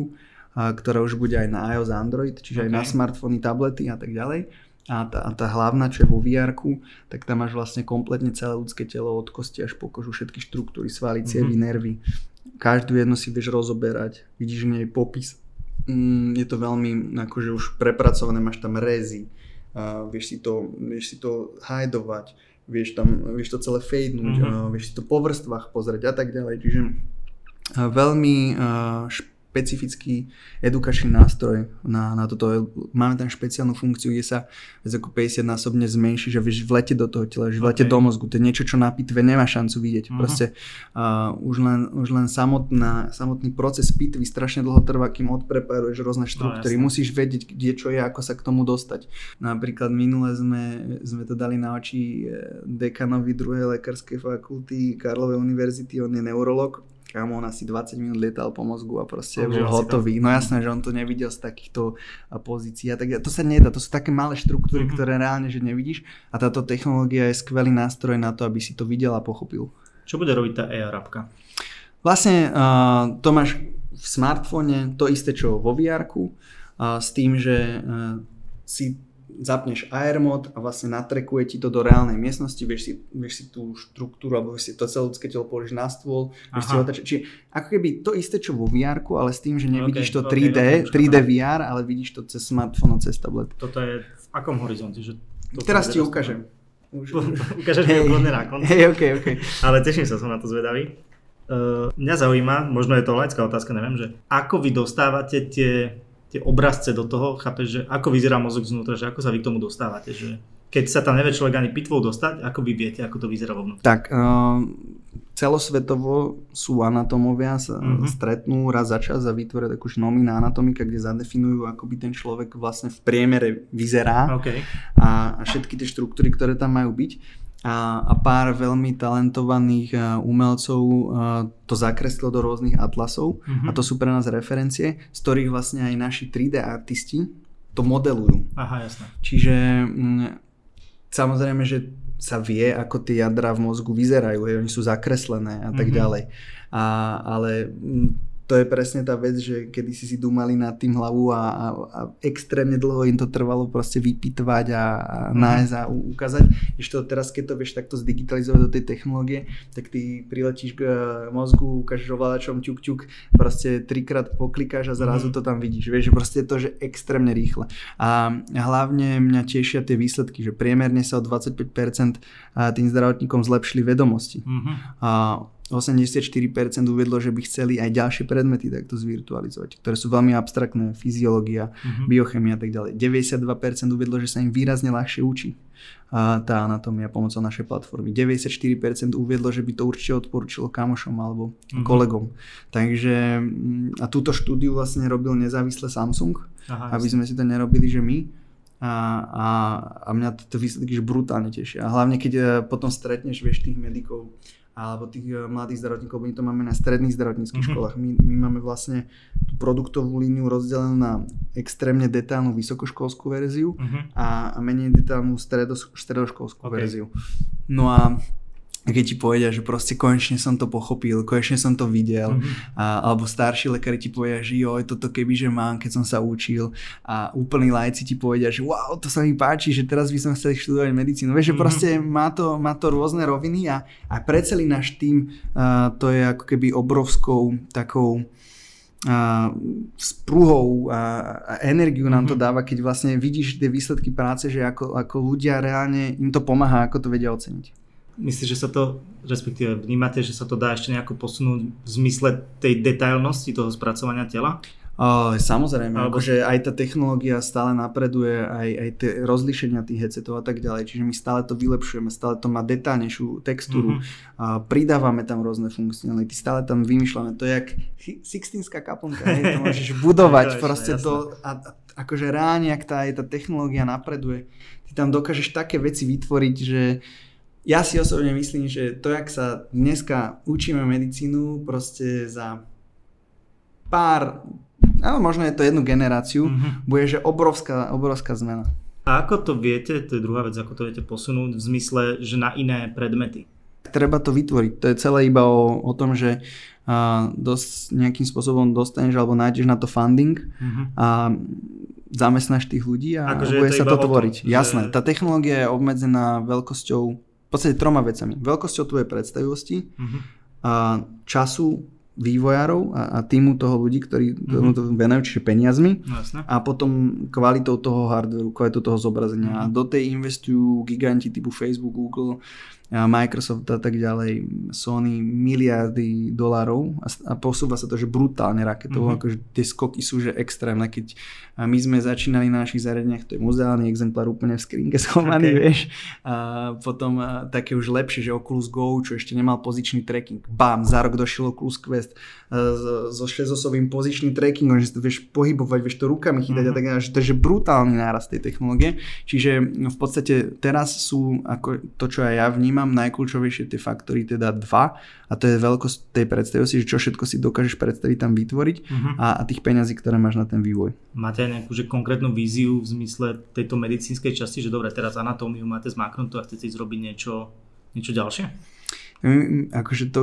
ktorá už bude aj na iOS, Android, čiže okay. aj na smartfóny, tablety a tak ďalej. A tá, a tá hlavná, čo je vo vé erku, tak tam máš vlastne kompletne celé ľudské telo od kosti až po kožu, všetky štruktúry, svaly, cievy, mm-hmm. nervy. Každú jednu si vieš rozoberať, vidíš v nej popis. Mm, je to veľmi akože už prepracované, máš tam rezy, a vieš si to, vieš si to hajdovať. Vieš, tam, vieš to celé fadenúť, mm-hmm. vieš si to po vrstvách pozrieť a tak ďalej. Čiže veľmi špecifický edukačný nástroj na, na toto. Máme tam špeciálnu funkciu, kde sa ako päťdesiatnásobne zmenší, že vieš vlete do toho tela, že vlete okay. do mozgu. To je niečo, čo na pitve nemá šancu vidieť. Mm-hmm. Proste uh, už len, už len samotná, samotný proces pitvy strašne dlho trvá, kým odpreparuješ rôzne štruktúry. No, musíš vedieť, kde čo je, ako sa k tomu dostať. Napríklad minule sme, sme to dali na oči dekanovi druhej lekárskej fakulty Karlovej univerzity, on je neurolog. Kámo, on asi dvadsať minút lietal po mozgu a proste bol hotový. No jasné, že on to nevidel z takýchto pozícií a tak ďalej. To sa nedá, to sú také malé štruktúry, mm-hmm. ktoré reálne, že nevidíš. A táto technológia je skvelý nástroj na to, aby si to videl a pochopil. Čo bude robiť tá AirAppka? Vlastne uh, to máš v smartfóne, to isté, čo vo vé erku, uh, s tým, že uh, si zapneš AirMod a vlastne natrekuje ti to do reálnej miestnosti, vieš si, vieš si tú štruktúru, alebo vieš si to celé ľudské telo položíš na stôl, vieš si ho otáčať. Čiže ako keby to isté, čo vo vé erku, ale s tým, že nevidíš okay, to tri dé, okay, tri dé vé er, ale vidíš to cez smartfón, cez tablet. Toto je v akom horizonte? Že to teraz ti ukážem. Už... Ukážeš mi úplne na konci. Hej, okej, okej. Ale teším sa, som na to zvedavý. Uh, mňa zaujíma, možno je to laická otázka, neviem, že ako vy dostávate tie tie obrazce do toho, chápeš, že ako vyzerá mozog znútra, že ako sa vy k tomu dostávate, že keď sa tam nevie človek ani pitvou dostať, ako vy viete, ako to vyzerá vo vnútri? Tak um... celosvetovo sú anatómovia sa mm-hmm. stretnú raz za čas a vytvoria takú nomina anatomika, kde zadefinujú, ako by ten človek vlastne v priemere vyzerá okay. a, a všetky tie štruktúry, ktoré tam majú byť. A, a pár veľmi talentovaných uh, umelcov uh, to zakreslilo do rôznych atlasov mm-hmm. a to sú pre nás referencie, z ktorých vlastne aj naši tri dé artisti to modelujú. Aha, jasné. Čiže m, samozrejme, že sa vie, ako tie jadra v mozgu vyzerajú, oni sú zakreslené a tak mm-hmm. ďalej. A, ale to je presne tá vec, že kedysi si dumali nad tým hlavu a, a, a extrémne dlho im to trvalo proste vypitvať a, a mm-hmm. nájsť a u, ukázať. Ešte teraz, keď to vieš takto zdigitalizovať do tej technológie, tak ty priletíš k mozgu, ukážeš ovládačom ťuk ťuk, proste trikrát poklikáš a zrazu mm-hmm. to tam vidíš. Vieš, proste je to, že extrémne rýchle. A hlavne mňa tešia tie výsledky, že priemerne sa o dvadsaťpäť percent tým zdravotníkom zlepšili vedomosti. Mm-hmm. A osemdesiatštyri percent uviedlo, že by chceli aj ďalšie predmety takto zvirtualizovať, ktoré sú veľmi abstraktné, fyziológia, mm-hmm. biochemia a tak ďalej. deväťdesiatdva percent uviedlo, že sa im výrazne ľahšie učí tá anatómia pomocou našej platformy. deväťdesiatštyri percent uviedlo, že by to určite odporúčilo kamošom alebo mm-hmm. kolegom. Takže a túto štúdiu vlastne robil nezávisle Samsung, Aha, aby sme si to nerobili, že my. A, a, a mňa to výsledky brutálne tešia. A hlavne keď potom stretneš, vieš, tých medikov alebo tých mladých zdravotníkov, my to máme na stredných zdravotníckych mm-hmm. školách. My, my máme vlastne tú produktovú líniu rozdelenú na extrémne detailnú vysokoškolskú verziu mm-hmm. a, a menej detailnú stredos, stredoškolskú okay. verziu. No a keď ti povedia, že proste konečne som to pochopil, konečne som to videl, mm-hmm. a, alebo starší lekári ti povedia, že joj, toto kebyže mám, keď som sa učil, a úplní lajci ti povedia, že wow, to sa mi páči, že teraz by som chcel študovať medicínu. Vieš, že mm-hmm. proste má to, má to rôzne roviny a, a pre celý náš tím uh, to je ako keby obrovskou takou uh, sprúhou a, a energiu nám mm-hmm. to dáva, keď vlastne vidíš tie výsledky práce, že ako, ako ľudia reálne im to pomáha, ako to vedia oceniť. Myslíš, že sa to, respektíve vnímate, že sa to dá ešte nejako posunúť v zmysle tej detailnosti toho spracovania tela? O, samozrejme, Alebo... akože aj tá technológia stále napreduje, aj, aj tie rozlíšenia tých headsetov a tak ďalej, čiže my stále to vylepšujeme, stále to má detailnejšiu textúru, mm-hmm. a pridávame tam rôzne funkcionality, stále tam vymýšľame to, jak Sixtinská kaplnka, to môžeš budovať, to proste to, a, a, akože reálne, ak tá, aj tá technológia napreduje, ty tam dokážeš také veci vytvoriť, že ja si osobne myslím, že to, jak sa dneska učíme medicínu, proste za pár, ale možno je to jednu generáciu, mm-hmm. bude, že obrovská, obrovská zmena. A ako to viete, to je druhá vec, ako to viete posunúť v zmysle, že na iné predmety? Treba to vytvoriť. To je celé iba o, o tom, že uh, dos, nejakým spôsobom dostaneš alebo nájdeš na to funding mm-hmm. a zamestnáš tých ľudí a akože bude to sa to tvoriť. Tom, Jasné, že... tá technológia je obmedzená veľkosťou v podstate troma vecami. Veľkosťou tvojej predstavivosti, uh-huh. a času vývojárov a, a týmu toho ľudí, ktorí uh-huh. to venujú, čiže peniazmi. Jasne. A potom kvalitou toho hardwareu, kvalitou toho zobrazenia. Uh-huh. A do tej investujú giganti typu Facebook, Google, a Microsoft a tak ďalej, Sony, miliardy dolárov a, a posúva sa to, že brutálne raketovo, mm-hmm. akože tie skoky sú že extrémne, keď my sme začínali na našich zariadeniach, to je muzeálny exemplár úplne v skrinke schovaný, okay. vieš, a potom a, také už lepšie, že Oculus Go, čo ešte nemal pozičný tracking, bam, za rok došiel Oculus Quest so šesťosovým pozičným trackingom, že to vieš pohybovať, vieš to rukami chytať mm-hmm. a tak, že to je brutálny nárast tej technológie, čiže v podstate teraz sú, ako to, čo aj ja vnímam, mám najkľúčovejšie tie faktory, teda dva, a to je veľkosť tej predstavivosti, že čo všetko si dokážeš predstaviť tam vytvoriť uh-huh. a, a tých peňazí, ktoré máš na ten vývoj. Máte aj nejakú že konkrétnu víziu v zmysle tejto medicínskej časti, že dobre, teraz anatómiu máte zmáknutú a chcete zrobiť niečo, niečo ďalšie? Um, akože to...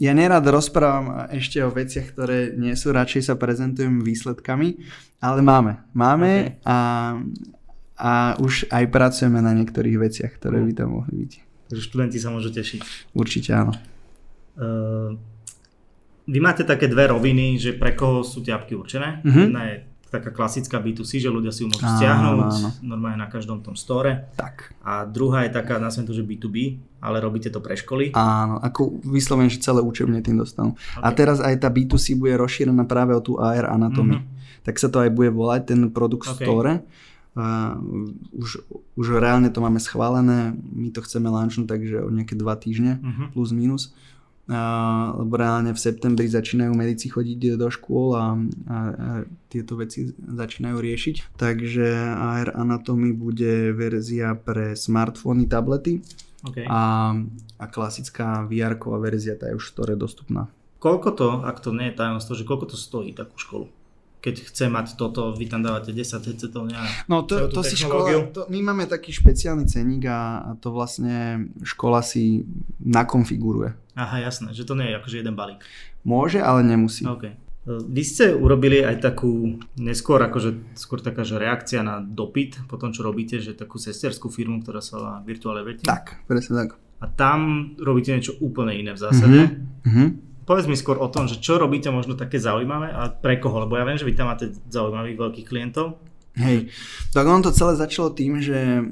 Ja nerad rozprávam ešte o veciach, ktoré nie sú, radšej sa prezentujem výsledkami, ale máme. Máme okay. a, a už aj pracujeme na niektorých veciach, ktoré uh. by tam mohli byť. Takže študenti sa môžu tešiť. Určite áno. Uh, vy máte také dve roviny, že pre koho sú tie apky určené. Mm-hmm. Jedna je taká klasická bé dva cé, že ľudia si ju môžu áno, stiahnuť, áno. normálne na každom tom store. Tak. A druhá je taká, nazviem to, že bé dva bé, ale robíte to pre školy. Áno, ako vyslovene, že celé učebne tým dostanú. Okay. A teraz aj tá bé dva cé bude rozšírená práve o tú á er anatómiu. Mm-hmm. tak sa to aj bude volať ten produkt okay. store. A už, už reálne to máme schválené, my to chceme launchnúť takže o nejaké dva týždne uh-huh. plus minus. A, lebo reálne v septembri začínajú medici chodiť do škôl a, a, a tieto veci začínajú riešiť. Takže á er Anatomy bude verzia pre smartfóny, tablety okay. a, a klasická vé erková verzia, tá je už ktorá je dostupná. Koľko to, ak to nie je tajomstvo, že koľko to stojí takú školu? Keď chce mať toto, vy tam dávate desať hecetov nejak. No to, to si škola, to, my máme taký špeciálny cenník a, a to vlastne škola si nakonfiguruje. Aha, jasné, že to nie je akože jeden balík. Môže, ale nemusí. Okay. Vy ste urobili aj takú, neskôr akože skôr taká, že reakcia na dopyt po tom, čo robíte, že takú sesterskú firmu, ktorá sa volá Virtual Everything. Tak, presne tak. A tam robíte niečo úplne iné v zásade. Mhm. mhm. Povedz mi skôr o tom, že čo robíte možno také zaujímavé a pre koho, lebo ja viem, že vy tam máte zaujímavých veľkých klientov. Hej, tak ono to celé začalo tým, že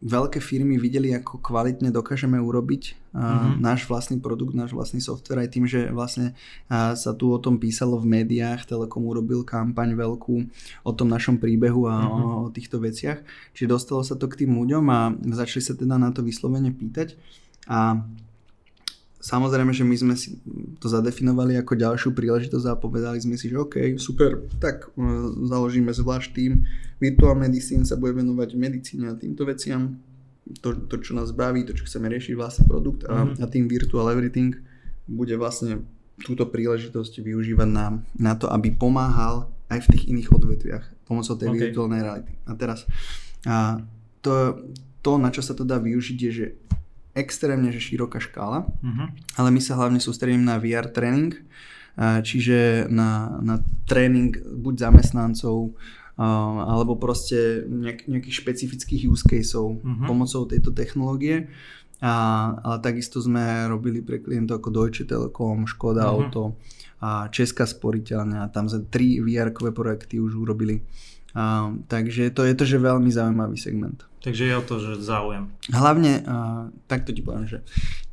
veľké firmy videli, ako kvalitne dokážeme urobiť mm-hmm. náš vlastný produkt, náš vlastný software aj tým, že vlastne sa tu o tom písalo v médiách, Telekom urobil kampaň veľkú o tom našom príbehu a mm-hmm. o, o týchto veciach. Čiže dostalo sa to k tým ľuďom a začali sa teda na to vyslovene pýtať a samozrejme, že my sme si to zadefinovali ako ďalšiu príležitosť a povedali sme si, že OK, super, tak založíme zvlášť tým. Virtual Medicine sa bude venovať medicíne a týmto veciam, to, to čo nás baví, to čo chceme riešiť, vlastný produkt a, mm. a tým Virtual Everything bude vlastne túto príležitosť využívať na, na to, aby pomáhal aj v tých iných odvetviach pomocou tej okay. virtuálnej reality. A teraz a to, to, na čo sa to dá využiť je, že extrémne že široká škála, uh-huh. ale my sa hlavne sústredíme na vé er tréning, čiže na, na tréning buď zamestnancov, alebo proste nejak, nejakých špecifických use caseov uh-huh. pomocou tejto technológie. A, ale takisto sme robili pre klientov ako Deutsche Telekom, Škoda Auto, uh-huh. a Česká spořitelna, tam sme tri vé erkové projekty už urobili. Uh, takže to je to, že veľmi zaujímavý segment. Takže je o to, že záujem. Hlavne, uh, takto ti poviem, že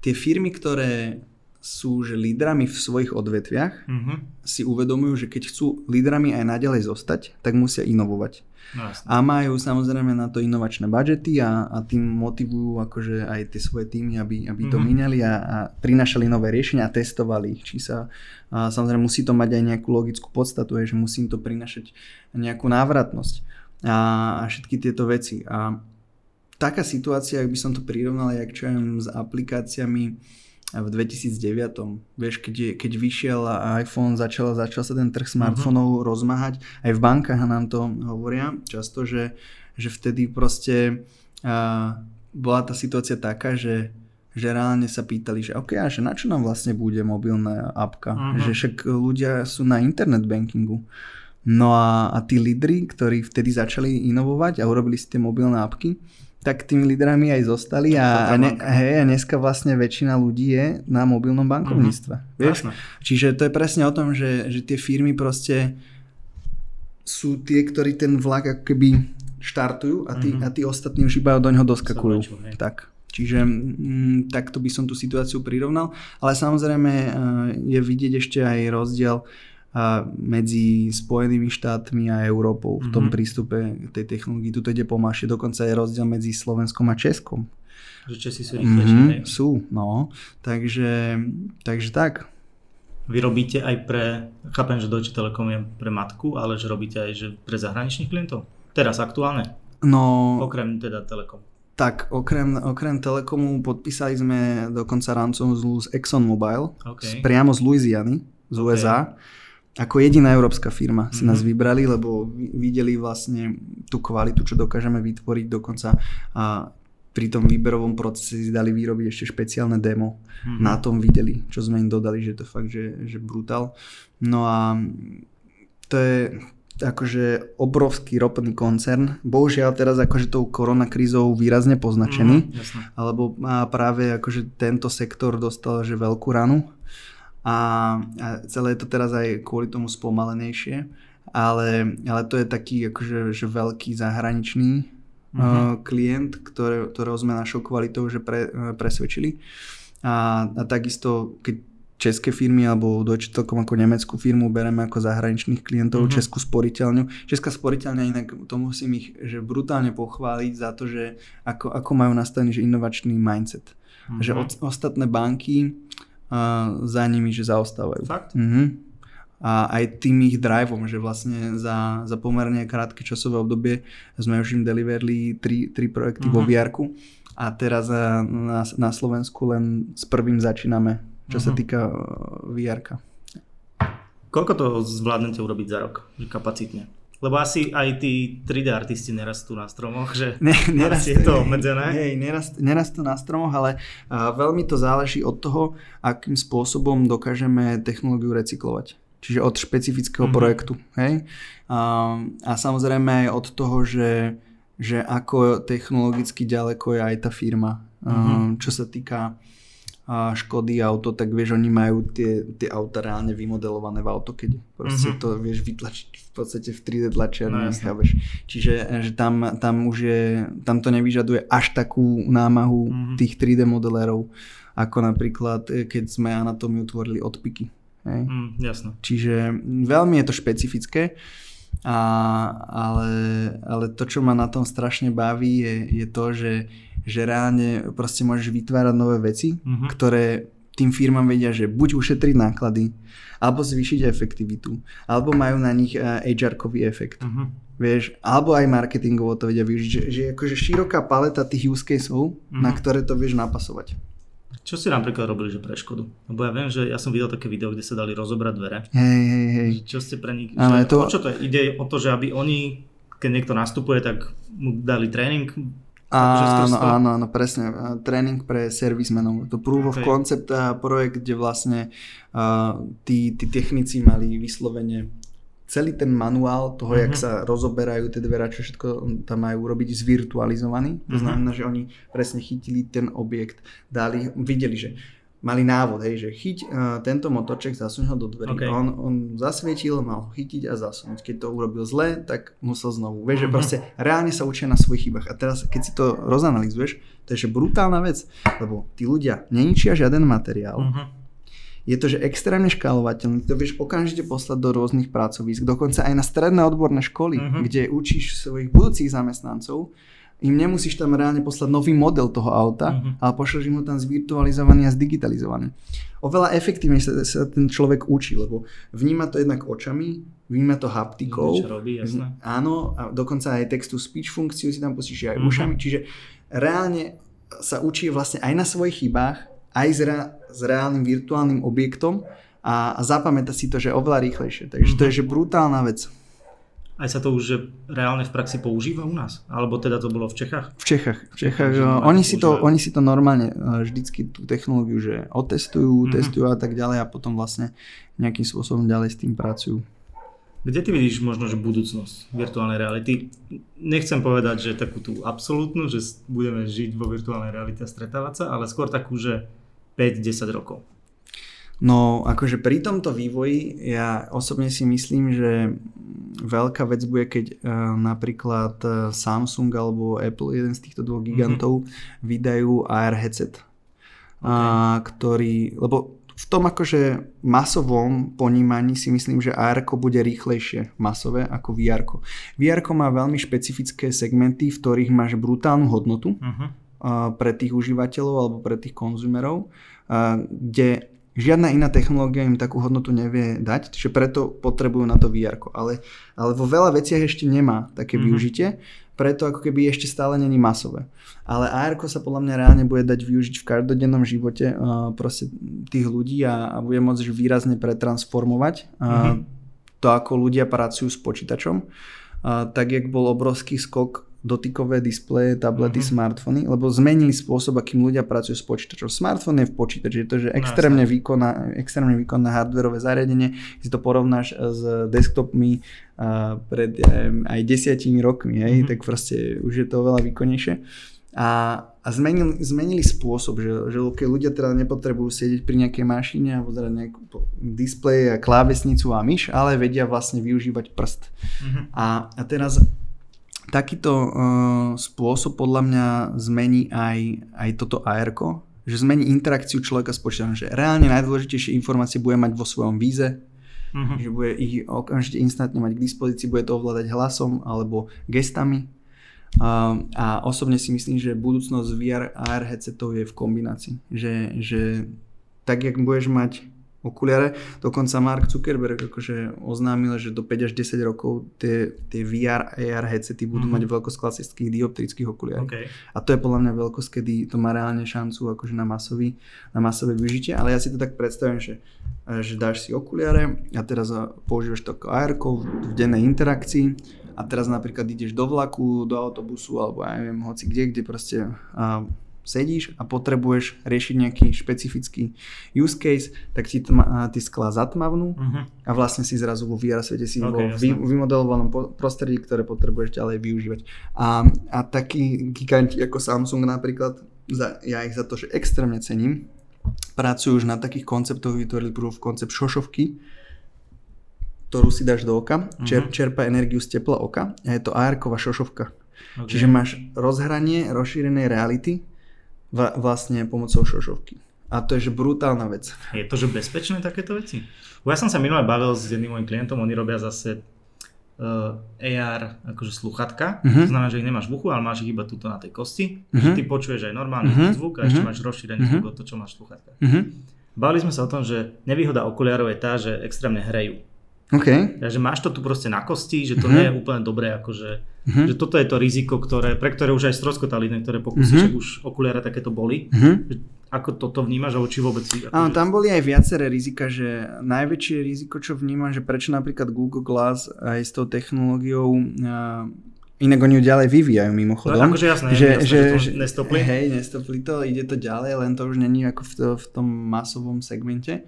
tie firmy, ktoré sú že lídrami v svojich odvetviach, uh-huh. si uvedomujú, že keď chcú lídrami aj naďalej zostať, tak musia inovovať. No, a majú samozrejme na to inovačné budžety a, a tým motivujú akože aj tie svoje týmy, aby, aby uh-huh. to míňali a, a prinášali nové riešenia a testovali ich. Či sa, a samozrejme musí to mať aj nejakú logickú podstatu, že musí to prinášať nejakú návratnosť a, a všetky tieto veci. A taká situácia, ak by som to prirovnal, jak čo viem, s aplikáciami v dvetisícdeväť, vieš, keď, je, keď vyšiel iPhone, začal, začal sa ten trh smartfónov uh-huh. rozmáhať, aj v bankách nám to hovoria často, že, že vtedy proste uh, bola tá situácia taká, že, že reálne sa pýtali, že ok, a že na čo nám vlastne bude mobilná apka, uh-huh. že však ľudia sú na internet bankingu. No a, a tí lídri, ktorí vtedy začali inovovať a urobili si tie mobilné apky, tak tými lídrami aj zostali a, a, ne, hej, a dneska vlastne väčšina ľudí je na mobilnom bankovníctve. Uh-huh. Vieš? Čiže to je presne o tom, že, že tie firmy proste sú tie, ktorí ten vlak ako keby štartujú a tí, uh-huh. a tí ostatní už iba do ňoho doskakujú. Veču, tak. Čiže m, takto by som tú situáciu prirovnal, ale samozrejme je vidieť ešte aj rozdiel a medzi Spojenými štátmi a Európou v tom mm-hmm. prístupe k tej technológii. Tuto ide pomalšie, dokonca je rozdiel medzi Slovenskom a Českom. Že Česi sú rýchlejšie. Mm-hmm, sú, no. Takže, takže tak. Vy robíte aj pre, chápem, že Deutsche Telekom je pre matku, ale že robíte aj že pre zahraničných klientov? Teraz aktuálne? No. Okrem teda Telekom. Tak, okrem, okrem Telekomu podpísali sme dokonca rámcovú zmluvu z ExxonMobil, okay. priamo z Louisiany, z okay. ú es á. Ako jediná európska firma si nás vybrali, lebo videli vlastne tú kvalitu, čo dokážeme vytvoriť dokonca a pri tom výberovom procese si dali vyrobiť ešte špeciálne demo. Mm-hmm. Na tom videli, čo sme im dodali, že to fakt, že, že brutál. No a to je akože obrovský ropný koncern, bohužiaľ teraz akože tou koronakrízou výrazne poznačený, mm, alebo práve akože tento sektor dostal že veľkú ranu. A, a celé je to teraz aj kvôli tomu spomalenejšie, ale, ale to je taký akože že veľký zahraničný mm-hmm. uh, klient, ktoré, ktorého sme našou kvalitou že pre, uh, presvedčili a, a takisto keď české firmy alebo Deutsche Telekom ako nemeckú firmu bereme ako zahraničných klientov, mm-hmm. Českú sporiteľňu. Česká sporiteľňa, inak to musím ich že brutálne pochváliť za to, že ako, ako majú nastavený že inovačný mindset. Mm-hmm. Že od, ostatné banky uh, za nimi že zaostávajú. Fakt? Mm-hmm. A aj tým ich driveom, že vlastne za, za pomerne krátke časové obdobie sme už im deliverli tri, tri projekty uh-huh. vo vé erku a teraz na, na Slovensku len s prvým začíname, čo uh-huh. sa týka vé erka. Koľko to zvládnete urobiť za rok kapacitne? Lebo asi aj tí tri dé artisti nerastú na stromoch, že ne, nerast, je to obmedzené. Hej, nerast, nerastú na stromoch, ale uh, veľmi to záleží od toho, akým spôsobom dokážeme technológiu recyklovať. Čiže od špecifického mm-hmm. projektu. Hej? A, a samozrejme aj od toho, že, že ako technologicky ďaleko je aj tá firma. Mm-hmm. Čo sa týka Škody Auto, tak vieš, oni majú tie, tie auta reálne vymodelované v autokede. Proste mm-hmm. to vieš vytlačiť v podstate v tri dé tlačiarni. No, čiže že tam, tam už je, tam to nevyžaduje až takú námahu mm-hmm. tých tri dé modelérov, ako napríklad, keď sme anatómiu tvorili od piky. Hej. Mm, jasno. Čiže veľmi je to špecifické, a, ale, ale to, čo ma na tom strašne baví, je, je to, že, že reálne proste môžeš vytvárať nové veci, mm-hmm. ktoré tým firmám vedia, že buď ušetriť náklady, alebo zvýšiť efektivitu, alebo majú na nich há erkový efekt. Mm-hmm. Vieš, alebo aj marketingovo to vedia využiť, že, že akože široká paleta tých use caseov, mm-hmm. na ktoré to vieš napasovať. Čo si napríklad robili, že pre Škodu? Lebo ja viem, že ja som videl také video, kde sa dali rozobrať dvere. Hej, hej, hej. Čo ste pre nich... Ale to... O čo to je? Ide o to, že aby oni, keď niekto nastupuje, tak mu dali tréning? Áno, áno, áno, áno, presne. Tréning pre servismenov. To proof okay. of concept projekt, kde vlastne uh, tí, tí technici mali vyslovene celý ten manuál toho, uh-huh. jak sa rozoberajú tie dvera, čo všetko tam majú robiť, zvirtualizovaný. To uh-huh. znamená, že oni presne chytili ten objekt, dali, videli, že mali návod, hej, že chyť uh, tento motorček, zasuň ho do dverí. Okay. On, on zasvietil, mal ho chytiť a zasunúť. Keď to urobil zle, tak musel znovu. Vieš, uh-huh. že proste reálne sa učia na svojich chybách. A teraz, keď si to rozanalizuješ, to je že brutálna vec, lebo tí ľudia neničia žiaden materiál, uh-huh. je to, že extrémne škálovateľný, to vieš okamžite poslať do rôznych pracovísk, dokonca aj na stredné odborné školy, uh-huh. kde učíš svojich budúcich zamestnancov, im nemusíš tam reálne poslať nový model toho auta, uh-huh. ale pošleš im ho tam zvirtualizovaný a zdigitalizovaný. Oveľa efektívne sa, sa ten človek učí, lebo vníma to jednak očami, vníma to haptikou, robí, jasné. Áno, a dokonca aj textu speech funkciu si tam pustíš aj uh-huh. ušami, čiže reálne sa učí vlastne aj na svojich chybách, aj s, rea- s reálnym virtuálnym objektom a, a zapamätá si to, že oveľa rýchlejšie. Takže to je že brutálna vec. Aj sa to už že reálne v praxi používa u nás? Alebo teda to bolo v Čechách? V Čechách. V Čechách, v Čechách oni, si to, oni si to normálne vždycky tú technológiu že otestujú, mm-hmm. testujú a tak ďalej a potom vlastne nejakým spôsobom ďalej s tým pracujú. Kde ty vidíš možno, že budúcnosť virtuálnej reality? Nechcem povedať, že takú tú absolútnu, že budeme žiť vo virtuálnej realite a stretávať sa, ale skôr takú, že päť až desať rokov. No, akože pri tomto vývoji ja osobne si myslím, že veľká vec bude, keď uh, napríklad Samsung alebo Apple, jeden z týchto dvoch gigantov, mm-hmm. vydajú á er headset, okay. uh, ktorý, lebo v tom akože masovom ponímaní si myslím, že á erko bude rýchlejšie masové ako vé erko. vé erko má veľmi špecifické segmenty, v ktorých máš brutálnu hodnotu, mm-hmm. pre tých užívateľov alebo pre tých konzumerov, kde žiadna iná technológia im takú hodnotu nevie dať, čiže preto potrebujú na to vé erko. Ale, ale vo veľa veciach ešte nemá také mm-hmm. využitie, preto ako keby ešte stále není masové. Ale á erko sa podľa mňa reálne bude dať využiť v každodennom živote proste tých ľudí a, a bude môcť výrazne pretransformovať mm-hmm. to, ako ľudia pracujú s počítačom. Tak, jak bol obrovský skok dotykové displeje, tablety, uh-huh. smartfóny, lebo zmenili spôsob, akým ľudia pracujú s počítačom. Smartfón je v počítači, je to že extrémne výkonná, extrémne výkonné hardverové zariadenie, keď si to porovnáš s desktopmi uh, pred aj, aj desiatimi rokmi, hej, uh-huh. tak proste už je to oveľa výkonnejšie. A, a zmenili, zmenili spôsob, že, že keď ľudia teda nepotrebujú sedieť pri nejakej mašine a pozerať nejakú displej a klávesnicu a myš, ale vedia vlastne využívať prst. Uh-huh. A, a teraz takýto uh, spôsob podľa mňa zmení aj, aj toto á erko, že zmení interakciu človeka s počítačom, že reálne najdôležitejšie informácie bude mať vo svojom víze, mm-hmm. že bude ich okamžite instantne mať k dispozícii, bude to ovládať hlasom alebo gestami. A, a osobne si myslím, že budúcnosť vé ér a á er headsetov je v kombinácii, že, že tak, jak budeš mať okuliare, dokonca Mark Zuckerberg akože oznámil, že do päť až desať rokov tie, tie vé ér a á er headsety budú mm-hmm. mať veľkosť klasických dioptrických okuliarov. Okay. A to je podľa mňa veľkosť, kedy to má reálne šancu akože na, masový, na masové využitie, ale ja si to tak predstavím, že, že dáš si okuliare a teraz používaš to ako á erko v dennej interakcii. A teraz napríklad ideš do vlaku, do autobusu alebo ja neviem, hoci kde, kde proste uh, sedíš a potrebuješ riešiť nejaký špecifický use case, tak ti tma, ty sklá zatmavnú uh-huh. a vlastne si zrazu vo vé ér svete si okay, vo vy, vymodelovanom prostredí, ktoré potrebuješ ďalej využívať. A, a takí giganti ako Samsung napríklad, za, ja ich za to, že extrémne cením, pracujú už na takých konceptoch, vytvorili prúf koncept šošovky, ktorú si dáš do oka, čer, čerpa energiu z tepla oka a je to á erková šošovka. Okay. Čiže máš rozhranie rozšírenej reality v, vlastne pomocou šošovky. A to je že brutálna vec. Je to že bezpečné takéto veci? Ja som sa minule bavil s jedným mojim klientom, oni robia zase uh, á er akože sluchatka, uh-huh. to znamená, že ich nemáš v uchu, ale máš ich iba tuto na tej kosti, uh-huh. že ty počuješ aj normálny uh-huh. zvuk a ešte uh-huh. máš rozšírený uh-huh. zvuk od toho, čo máš v sluchatkách. Uh-huh. Bavili sme sa o tom, že nevýhoda okuliarov je tá, že extrémne hrejú. Okay. Takže máš to tu proste na kosti, že to uh-huh. nie je úplne dobré, akože, uh-huh. že toto je to riziko, ktoré, pre ktoré už aj stroskotali, ktoré pokusí, uh-huh. že už okuliare takéto boli. Uh-huh. Ako toto vnímaš a oči vôbec? Áno, tam boli aj viaceré rizika, že najväčšie riziko, čo vnímam, že prečo napríklad Google Glass aj s tou technológiou, inak oni ju ďalej vyvíjajú mimochodom. No, akože jasné, že, jasné, že, že to nestopli. Hej, nestopli to, ide to ďalej, len to už není ako v, to, v tom masovom segmente.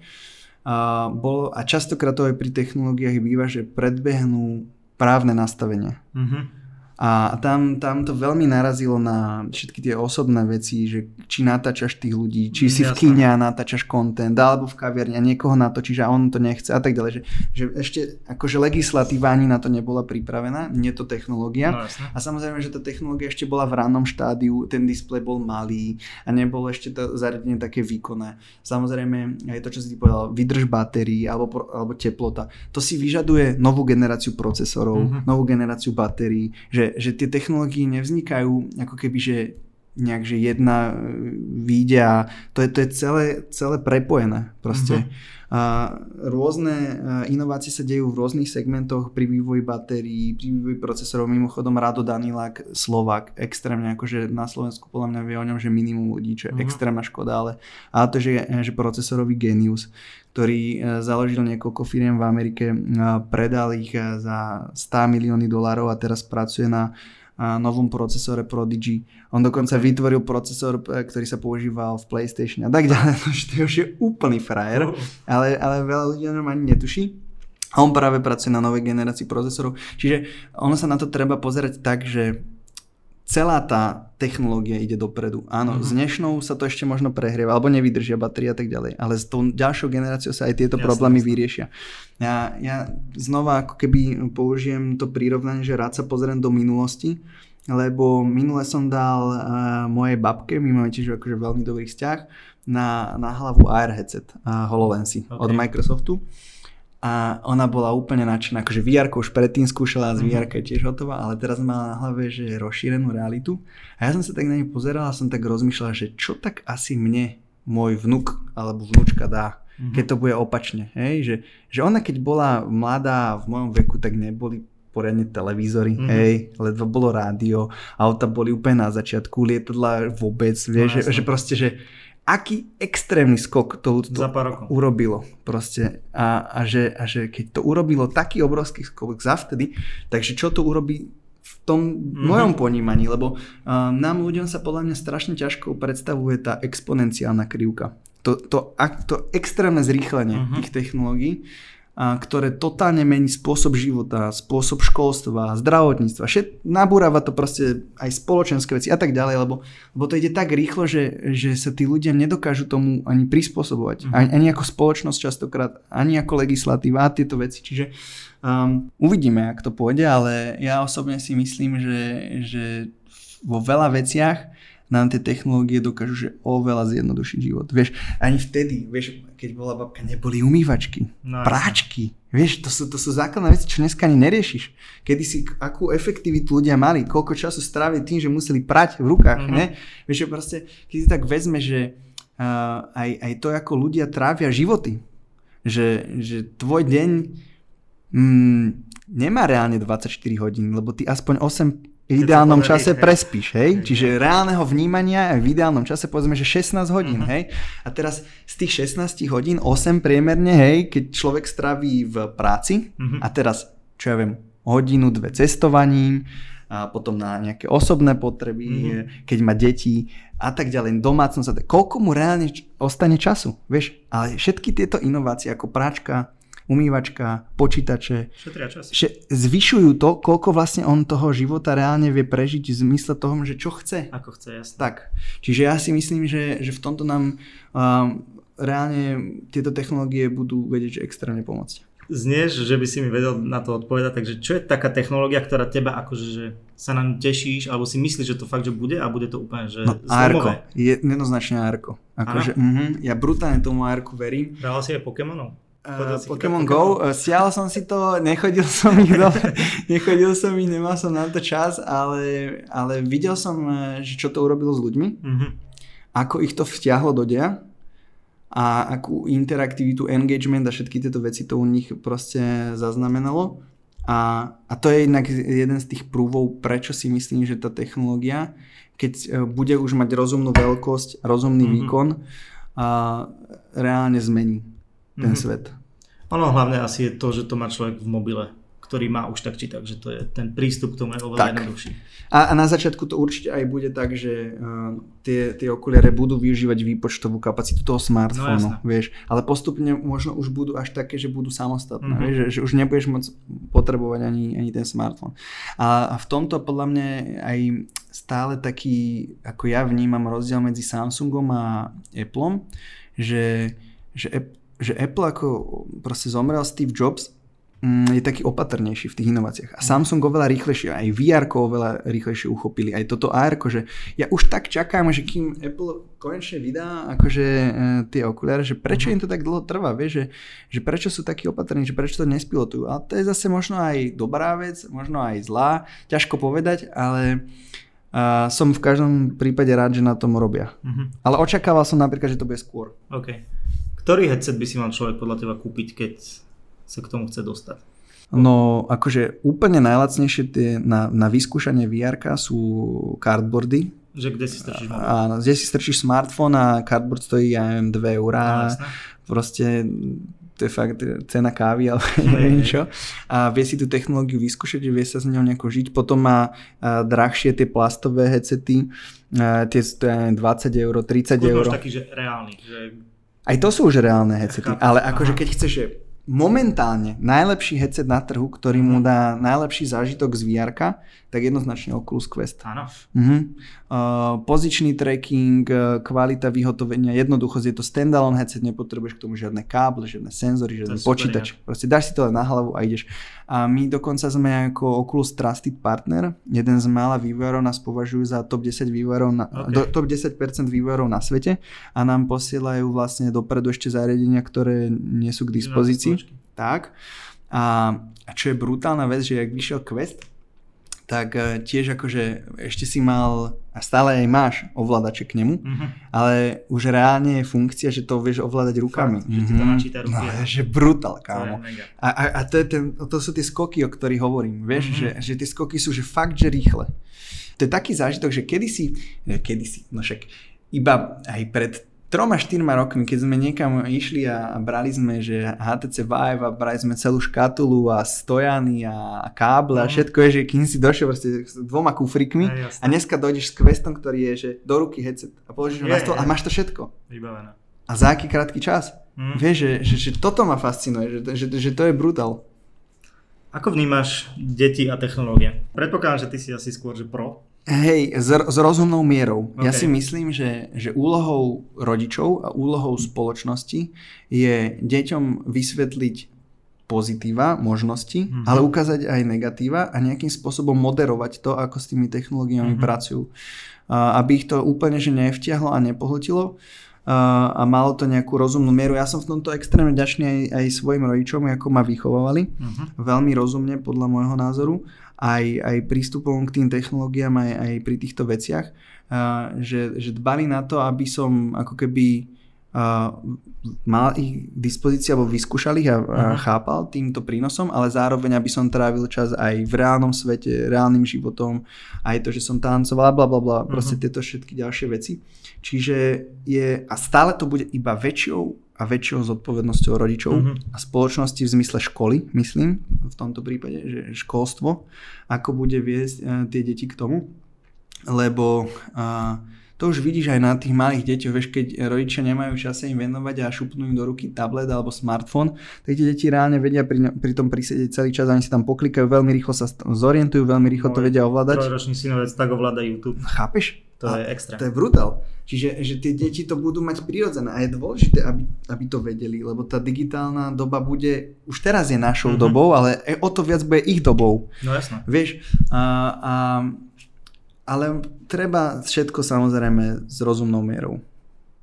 A, bolo, a častokrát to aj pri technológiách býva, že predbehnú právne nastavenie. Mm-hmm. A tam, tam to veľmi narazilo na všetky tie osobné veci, že či natáčaš tých ľudí, či si Jasne. v kine a natáčaš content, alebo v kaviarni a niekoho natočíš a on to nechce a tak ďalej. Že, že ešte akože legislatíva ani na to nebola pripravená, nie to technológia. No, a samozrejme, že tá technológia ešte bola v rannom štádiu, ten displej bol malý a nebolo ešte to zariadenie také výkonné. Samozrejme, aj to, čo si ty povedal, vydrž batérií alebo, alebo teplota. To si vyžaduje novú generáciu procesorov, mm-hmm. novú generáciu batérií, že že tie technológie nevznikajú ako keby, že nejak, že jedna vyjde a to je, to je celé, celé prepojené proste. Uh-huh. A rôzne inovácie sa dejú v rôznych segmentoch pri vývoji batérií, pri vývoji procesorov. Mimochodom Rado Danilák, Slovák, extrémne, akože na Slovensku podľa mňa vie o ňom, že minimum ľudí, čo je uh-huh. extrémna škoda, ale, ale to je, že procesorový génius, ktorý založil niekoľko firiem v Amerike, predal ich za sto milióny dolárov a teraz pracuje na novom procesore Prodigy. On dokonca okay. vytvoril procesor, ktorý sa používal v PlayStation a tak ďalej. To už je úplný frajer, ale, ale veľa ľudí o ňom ani netuší. A on práve pracuje na novej generácii procesorov. Čiže ono sa na to treba pozerať tak, že celá tá technológia ide dopredu. Áno, mm-hmm. s dnešnou sa to ešte možno prehrieva, alebo nevydržia batérie a tak ďalej. Ale s tou ďalšou generáciou sa aj tieto jasne, problémy jasne. vyriešia. Ja, ja znova ako keby použijem to prirovnanie, že rád sa pozriem do minulosti, lebo minule som dal uh, mojej babke, my máme tiež akože veľmi dobrý vzťah, na, na hlavu á er headset uh, HoloLensy okay. od Microsoftu. A ona bola úplne nadšená, akože vé érko už predtým skúšala, z vé érka je tiež hotová, ale teraz mala na hlave, že rozšírenú realitu. A ja som sa tak na ňu pozeral a som tak rozmýšľal, že čo tak asi mne môj vnuk alebo vnúčka dá, keď to bude opačne. Hej? Že, že ona keď bola mladá v mojom veku, tak neboli poriadne televízory, mm-hmm. hej, ledva bolo rádio, auta boli úplne na začiatku, lietadla vôbec, vieš, no, že, že proste, že aký extrémny skok to ľudstvo urobilo proste a, a, že, a že keď to urobilo taký obrovský skok zavtedy, takže čo to urobí v tom mm-hmm. mojom ponímaní, lebo uh, nám ľuďom sa podľa mňa strašne ťažko predstavuje tá exponenciálna krivka, to, to, ak, to extrémne zrýchlenie mm-hmm. tých technológií, uh, ktoré totálne mení spôsob života, spôsob školstva, zdravotníctva, všet, nabúrava to proste aj spoločenské veci a tak ďalej, lebo, lebo to ide tak rýchlo, že, že sa tí ľudia nedokážu tomu ani prispôsobovať, mm-hmm. ani, ani ako spoločnosť častokrát, ani ako legislatíva a tieto veci, čiže um, uvidíme, ak to pôjde, ale ja osobne si myslím, že, že vo veľa veciach nám tie technológie dokážu že oveľa zjednodušiť život. Vieš, ani vtedy, vieš, keď bola babka, neboli umývačky, no, práčky. Vieš, to sú, to sú základné veci, čo dneska ani neriešiš. Kedy si, akú efektivitu ľudia mali, koľko času strávili tým, že museli prať v rukách, mm-hmm. ne? Vieš, proste, keď si tak vezme, že uh, aj, aj to, ako ľudia trávia životy, že, že tvoj deň mm, nemá reálne dvadsaťštyri hodín, lebo ty aspoň osem v ideálnom čase prespíš, hej? Čiže reálneho vnímania v ideálnom čase povedzme, že šestnásť hodín, hej? A teraz z tých šestnásť hodín, osem priemerne, hej, keď človek stráví v práci a teraz, čo ja viem, hodinu, dve cestovaním a potom na nejaké osobné potreby, keď má deti a tak ďalej, domácnosť, koľko mu reálne ostane času, vieš? Ale všetky tieto inovácie ako práčka, umývačka, počítače, zvyšujú to, koľko vlastne on toho života reálne vie prežiť v zmysle toho, že čo chce. Ako chce, jasne. Tak. Čiže ja si myslím, že, že v tomto nám um, reálne tieto technológie budú vedieť, že extrémne pomôcť. Znieš, že by si mi vedel na to odpovedať, takže čo je taká technológia, ktorá teba akože že sa nám tešíš, alebo si myslíš, že to fakt, že bude a bude to úplne, že no, zlomové? Je jednoznačne Arko. Akože, uh-huh, ja brutálne tomu Arku verím. Hral si aj Pokémonov? Uh, Pokémon Go, Pokémon. Stiahol som si to, nechodil som ich, do, nechodil som ich, nemal som na to čas, ale, ale videl som, že čo to urobilo s ľuďmi, mm-hmm. ako ich to vťahlo do deja a akú interaktivitu, engagement a všetky tieto veci to u nich proste zaznamenalo. A, a to je jednak jeden z tých prúvov, prečo si myslím, že tá technológia, keď bude už mať rozumnú veľkosť, rozumný mm-hmm. výkon, a reálne zmení ten mm-hmm. svet. Ono hlavne asi je to, že to má človek v mobile, ktorý má už tak či tak, že to je ten prístup k tomu je oveľa jednoduchší. A, a na začiatku to určite aj bude tak, že uh, tie, tie okuliare budú využívať výpočtovú kapacitu toho smartfónu, no, vieš, ale postupne možno už budú až také, že budú samostatné, mm-hmm. vieš, že už nebudeš môcť potrebovať ani, ani ten smartfón. A v tomto podľa mňa aj stále taký, ako ja vnímam rozdiel medzi Samsungom a Appleom, že, že Apple že Apple ako proste zomrel Steve Jobs, je taký opatrnejší v tých inováciách. A Samsung oveľa rýchlejšie, aj vé erko oveľa rýchlejšie uchopili, aj toto á erko, že ja už tak čakám, že kým Apple konečne vydá akože e, tie okuliare, že prečo uh-huh. im to tak dlho trvá, vieš, že, že prečo sú takí opatrní, že prečo to nespilotujú. A to je zase možno aj dobrá vec, možno aj zlá, ťažko povedať, ale Uh, som v každom prípade rád, že na tom robia. Uh-huh. Ale očakával som napríklad, že to bude skôr. Okay. Ktorý headset by si mal človek podľa teba kúpiť, keď sa k tomu chce dostať? No akože úplne najlacnejšie tie na, na vyskúšanie vé erka sú cardboardy. Že kde si strčíš mobil? Áno, kde si strčíš smartfón a cardboard stojí, ja neviem, dve eurá. No, proste to je fakt cena kávy, ale neviem čo. A vie si tú technológiu vyskúšať, vie sa s ňou nejako žiť. Potom má drahšie tie plastové headsety, tie dvadsať eur, tridsať eur. Taký, že reálny. Že... Aj to sú už reálne headsety, ale akože keď chceš, že momentálne najlepší headset na trhu, ktorý mu dá najlepší zážitok z vé erka, tak jednoznačne Oculus Quest. Áno. Uh-huh. Uh, pozičný tracking, kvalita vyhotovenia, jednoduchosť, je to standalone headset, nepotrebuješ k tomu žiadne káble, žiadne senzory, žiadne počítač. Super, proste dáš si to len na hlavu a ideš. A my dokonca sme ako Oculus Trusted Partner, jeden z mála vývojárov nás považujú za top desať vývojárov na, okay. do, top desať percent vývojárov na svete a nám posielajú vlastne dopredu ešte zariadenia, ktoré nie sú k dispozícii. Tak. A čo je brutálna vec, že ak vyšiel Quest, tak tiež akože ešte si mal a stále aj máš ovládače k nemu, mm-hmm. ale už reálne je funkcia, že to vieš ovládať rukami. Fakt, mm-hmm. že ti to načíta ruky. No, že brutál, kámo. A, a, a to, je ten, to sú tie skoky, o ktorých hovorím. Vieš, mm-hmm. že, že tie skoky sú že fakt, že rýchle. To je taký zážitok, že kedysi, kedysi, no však iba aj pred troma, štyrma rokmi, keď sme niekam išli a brali sme, že há té cé Vive a brali sme celú škatulu a stojany a káble a všetko je, že kým si došiel proste s dvoma kufrikmi aj, a dneska dojdeš s Questom, ktorý je, že do ruky headset a položíš ho na stôl a máš to všetko. Vybavené. A za aký krátky čas. Mm. Vieš, že, že, že toto ma fascinuje, že, že, že to je brutál. Ako vnímaš deti a technológie? Predpokladám, že ty si asi skôr, že pro. Hej, s, s rozumnou mierou. Okay. Ja si myslím, že, že úlohou rodičov a úlohou spoločnosti je deťom vysvetliť pozitíva, možnosti, mm-hmm. ale ukázať aj negatíva a nejakým spôsobom moderovať to, ako s tými technológiami mm-hmm. pracujú. A, aby ich to úplne že nevtiahlo a nepohltilo a, a malo to nejakú rozumnú mieru. Ja som v tomto extrémne vďačný aj, aj svojim rodičom, ako ma vychovávali. Mm-hmm. Veľmi rozumne, podľa môjho názoru. Aj, aj prístupom k tým technológiám, aj, aj pri týchto veciach. A, že, že dbali na to, aby som ako keby... Uh, mal ich k dispozícii alebo vyskúšal ich a, a chápal týmto prínosom, ale zároveň aby som trávil čas aj v reálnom svete, reálnym životom, aj to, že som tancoval, blablabla, uh-huh. proste tieto všetky ďalšie veci. Čiže je, a stále to bude iba väčšou a väčšou zodpovednosťou rodičov uh-huh. a spoločnosti v zmysle školy, myslím, v tomto prípade, že školstvo, ako bude viesť uh, tie deti k tomu, lebo... Uh, To už vidíš aj na tých malých deťoch, vieš, keď rodičia nemajú čas im venovať a šupnú im do ruky tablet alebo smartfón, tak tie deti reálne vedia pri, pri tom prisedieť celý čas, oni si tam poklikajú, veľmi rýchlo sa zorientujú, veľmi rýchlo to vedia ovládať. Trojročný synovec tak ovláda YouTube. Chápeš? To a je extra. To je brutál. Čiže že tie deti to budú mať prirodzené a je dôležité, aby, aby to vedeli, lebo tá digitálna doba bude, už teraz je našou mm-hmm. dobou, ale o to viac bude ich dobou. No jasno. Vieš, a... a ale treba všetko samozrejme s rozumnou mierou.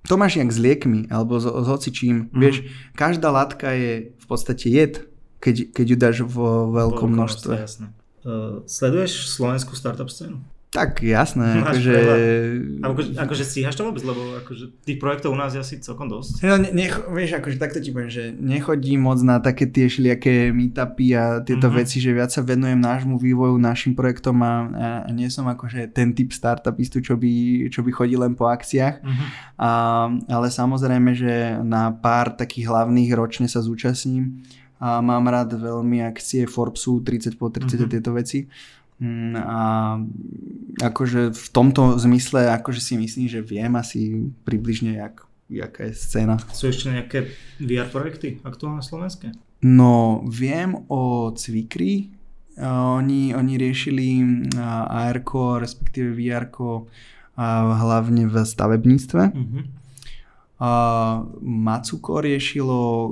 To máš jak s liekmi, alebo s, s hocičím. Mm-hmm. Vieš, každá látka je v podstate jed, keď, keď ju dáš vo veľkom množstve. Jasné. Uh, sleduješ slovenskú startup scénu? Tak, jasné. Akože... Akože, akože stíhaš to vôbec, lebo akože tých projektov u nás je asi celkom dosť. No, ne, nech, vieš, akože takto ti poviem, že nechodím moc na také tie šliaké meetupy a tieto mm-hmm. veci, že viac sa venujem nášmu vývoju, našim projektom a, a nie som akože ten typ startupistu, čo by, čo by chodil len po akciách. Mm-hmm. A, ale samozrejme, že na pár takých hlavných ročne sa zúčastním a mám rád veľmi akcie Forbesu tridsať pod tridsať mm-hmm. a tieto veci. A akože v tomto zmysle akože si myslím, že viem asi približne, jak, jaká je scéna. Sú ešte nejaké vé er projekty aktuálne slovenské? No, viem o Cvikri. Oni, oni riešili á erko, respektíve vé erko hlavne v stavebníctve. Mm-hmm. Uh, Matsuko riešilo uh,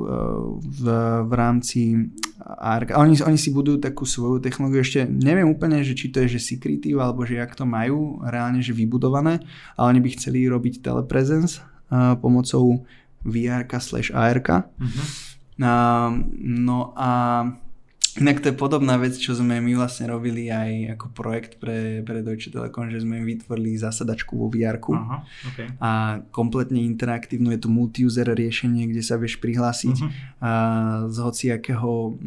v, v rámci á er ká. Oni, oni si budujú takú svoju technológiu. Ešte neviem úplne, že či to je že secretive, alebo že jak to majú reálne že vybudované, ale oni by chceli robiť telepresence uh, pomocou vé erka slash á erka. Uh-huh. Uh, no a inak to je podobná vec, čo sme my vlastne robili aj ako projekt pre, pre Deutsche Telekom, že sme vytvorili zasadačku vo vé erku. Aha, okay. A kompletne interaktívnu, je to multi-user riešenie, kde sa vieš prihlásiť uh-huh. a z hociakého